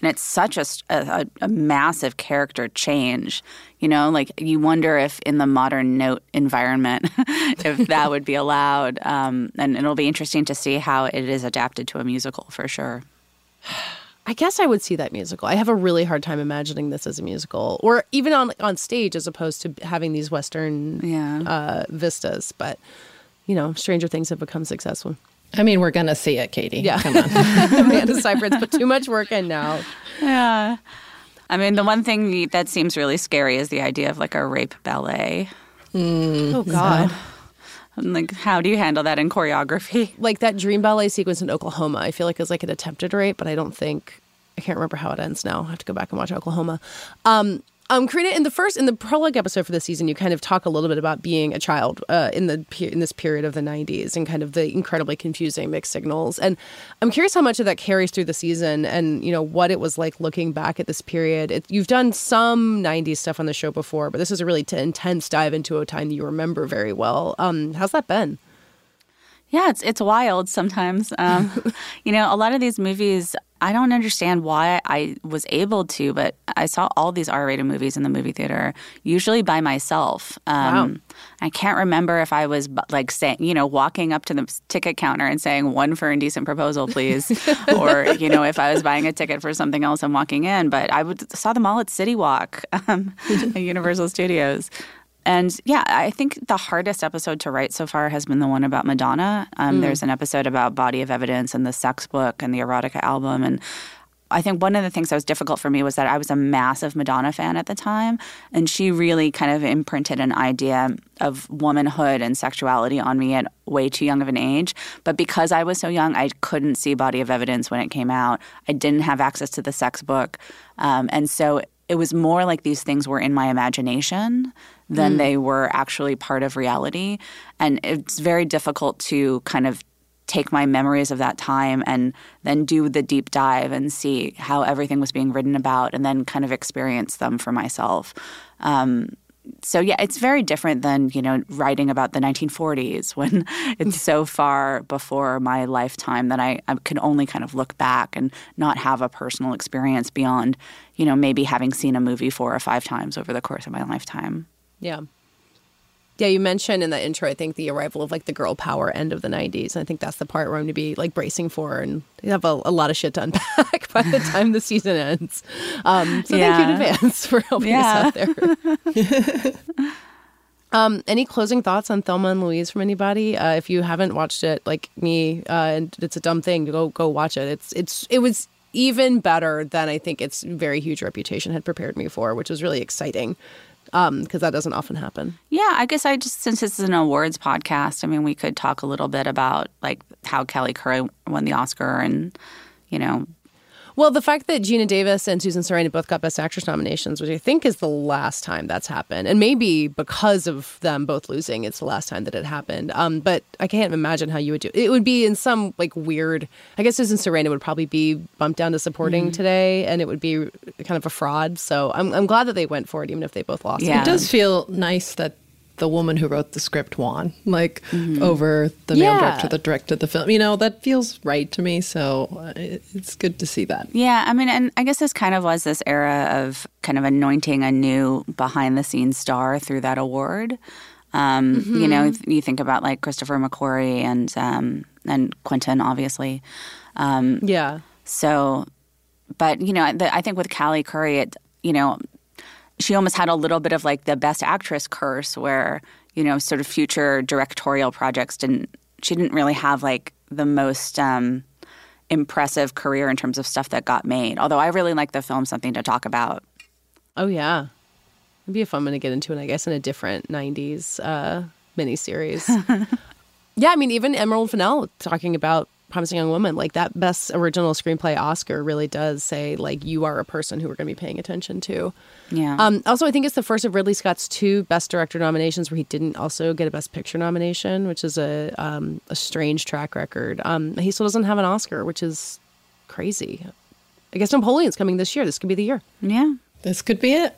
it's such a massive character change. You know, like you wonder if in the modern note environment, if that would be allowed. And it'll be interesting to see how it is adapted to a musical for sure. I guess I would see that musical. I have a really hard time imagining this as a musical or even on stage as opposed to having these Western vistas. But, you know, stranger things have become successful. I mean, we're going to see it, Katie. Yeah. Come on. Amanda Seyfried's put too much work in now. Yeah. I mean, the one thing that seems really scary is the idea of like a rape ballet. Mm. Oh, God. So. I'm like, how do you handle that in choreography? Like that dream ballet sequence in Oklahoma, I feel like it was like an attempted rape, but I can't remember how it ends now. I have to go back and watch Oklahoma. Karina, in the prologue episode for this season, you kind of talk a little bit about being a child in this period of the 90s and kind of the incredibly confusing mixed signals. And I'm curious how much of that carries through the season and, you know, what it was like looking back at this period. You've done some 90s stuff on the show before, but this is a really intense dive into a time that you remember very well. How's that been? Yeah, it's wild sometimes. You know, a lot of these movies, I don't understand why I was able to, but I saw all these R-rated movies in the movie theater, usually by myself. Wow. I can't remember if I was like saying, you know, walking up to the ticket counter and saying one for Indecent Proposal, please, or you know, if I was buying a ticket for something else and walking in. But I saw them all at City Walk at Universal Studios. And yeah, I think the hardest episode to write so far has been the one about Madonna. There's an episode about Body of Evidence and the sex book and the erotica album. And I think one of the things that was difficult for me was that I was a massive Madonna fan at the time. And she really kind of imprinted an idea of womanhood and sexuality on me at way too young of an age. But because I was so young, I couldn't see Body of Evidence when it came out. I didn't have access to the sex book. And so it was more like these things were in my imagination than they were actually part of reality. And it's very difficult to kind of take my memories of that time and then do the deep dive and see how everything was being written about and then kind of experience them for myself. So, yeah, it's very different than, you know, writing about the 1940s when it's so far before my lifetime that I can only kind of look back and not have a personal experience beyond, you know, maybe having seen a movie 4 or 5 times over the course of my lifetime. Yeah. Yeah, you mentioned in the intro, I think, the arrival of, like, the girl power end of the 90s. And I think that's the part where I'm going to be, like, bracing for and have a lot of shit to unpack by the time the season ends. Thank you in advance for helping us out there. Any closing thoughts on Thelma and Louise from anybody? If you haven't watched it, like me, and it's a dumb thing, go watch it. It was even better than I think its very huge reputation had prepared me for, which was really exciting. Because that doesn't often happen. Yeah, I guess since this is an awards podcast, I mean, we could talk a little bit about like how Kelly Curry won the Oscar and, you know. Well, the fact that Geena Davis and Susan Sarandon both got Best Actress nominations, which I think is the last time that's happened, and maybe because of them both losing, it's the last time that it happened. But I can't imagine how you would do it. It would be in some like weird. I guess Susan Sarandon would probably be bumped down to supporting today, and it would be kind of a fraud. So I'm glad that they went for it, even if they both lost. Yeah. It does feel nice that the woman who wrote the script won, like over the male director that directed the film. You know, that feels right to me. So it's good to see that. Yeah. I mean, and I guess this kind of was this era of kind of anointing a new behind the scenes star through that award. You know, you think about like Christopher McQuarrie and Quentin, obviously. So, but, you know, I think with Callie Curry, it, you know, she almost had a little bit of like the Best Actress curse where, you know, sort of future directorial projects she didn't really have like the most impressive career in terms of stuff that got made. Although I really like the film Something to Talk About. Oh, yeah. It'd be a fun one to get into, and I guess in a different 90s miniseries. Yeah, I mean, even Emerald Fennell talking about Promising Young Woman, like that Best Original Screenplay Oscar really does say, like, you are a person who we're going to be paying attention to. Yeah. Also, I think it's the first of Ridley Scott's two Best Director nominations where he didn't also get a Best Picture nomination, which is a strange track record. He still doesn't have an Oscar, which is crazy. I guess Napoleon's coming this year. This could be the year. Yeah. This could be it.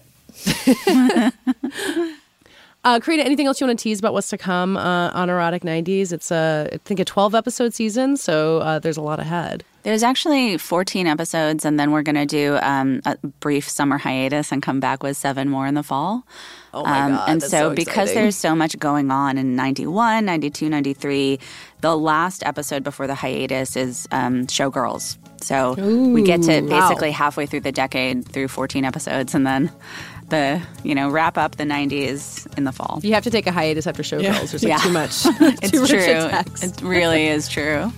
Karina, anything else you want to tease about what's to come on Erotic 90s? It's, I think, a 12-episode season, so there's a lot ahead. There's actually 14 episodes, and then we're going to do a brief summer hiatus and come back with 7 more in the fall. Oh, my God, and so because there's so much going on in 91, 92, 93, the last episode before the hiatus is Showgirls. So we get to basically halfway through the decade through 14 episodes, and then wrap up the 90s in the fall. You have to take a hiatus after Showgirls. Yeah. There's too much. It's too true. It really is true.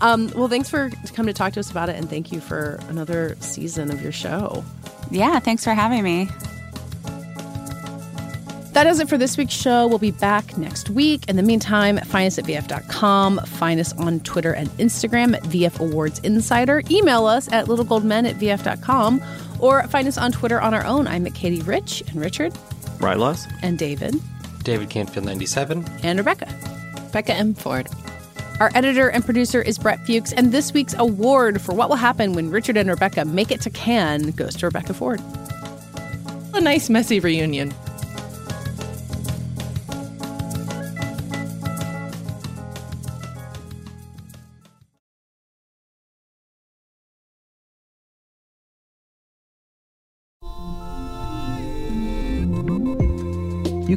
Well, thanks for coming to talk to us about it, and thank you for another season of your show. Yeah, thanks for having me. That does it for this week's show. We'll be back next week. In the meantime, find us at VF.com. Find us on Twitter and Instagram at VF Awards Insider. Email us at littlegoldmen@VF.com. Or find us on Twitter on our own. I'm at Katie Rich, and Richard. Rylos. And David. David Canfield 97. And Rebecca. Becca M. Ford. Our editor and producer is Brett Fuchs. And this week's award for what will happen when Richard and Rebecca make it to Cannes goes to Rebecca Ford. A nice, messy reunion. You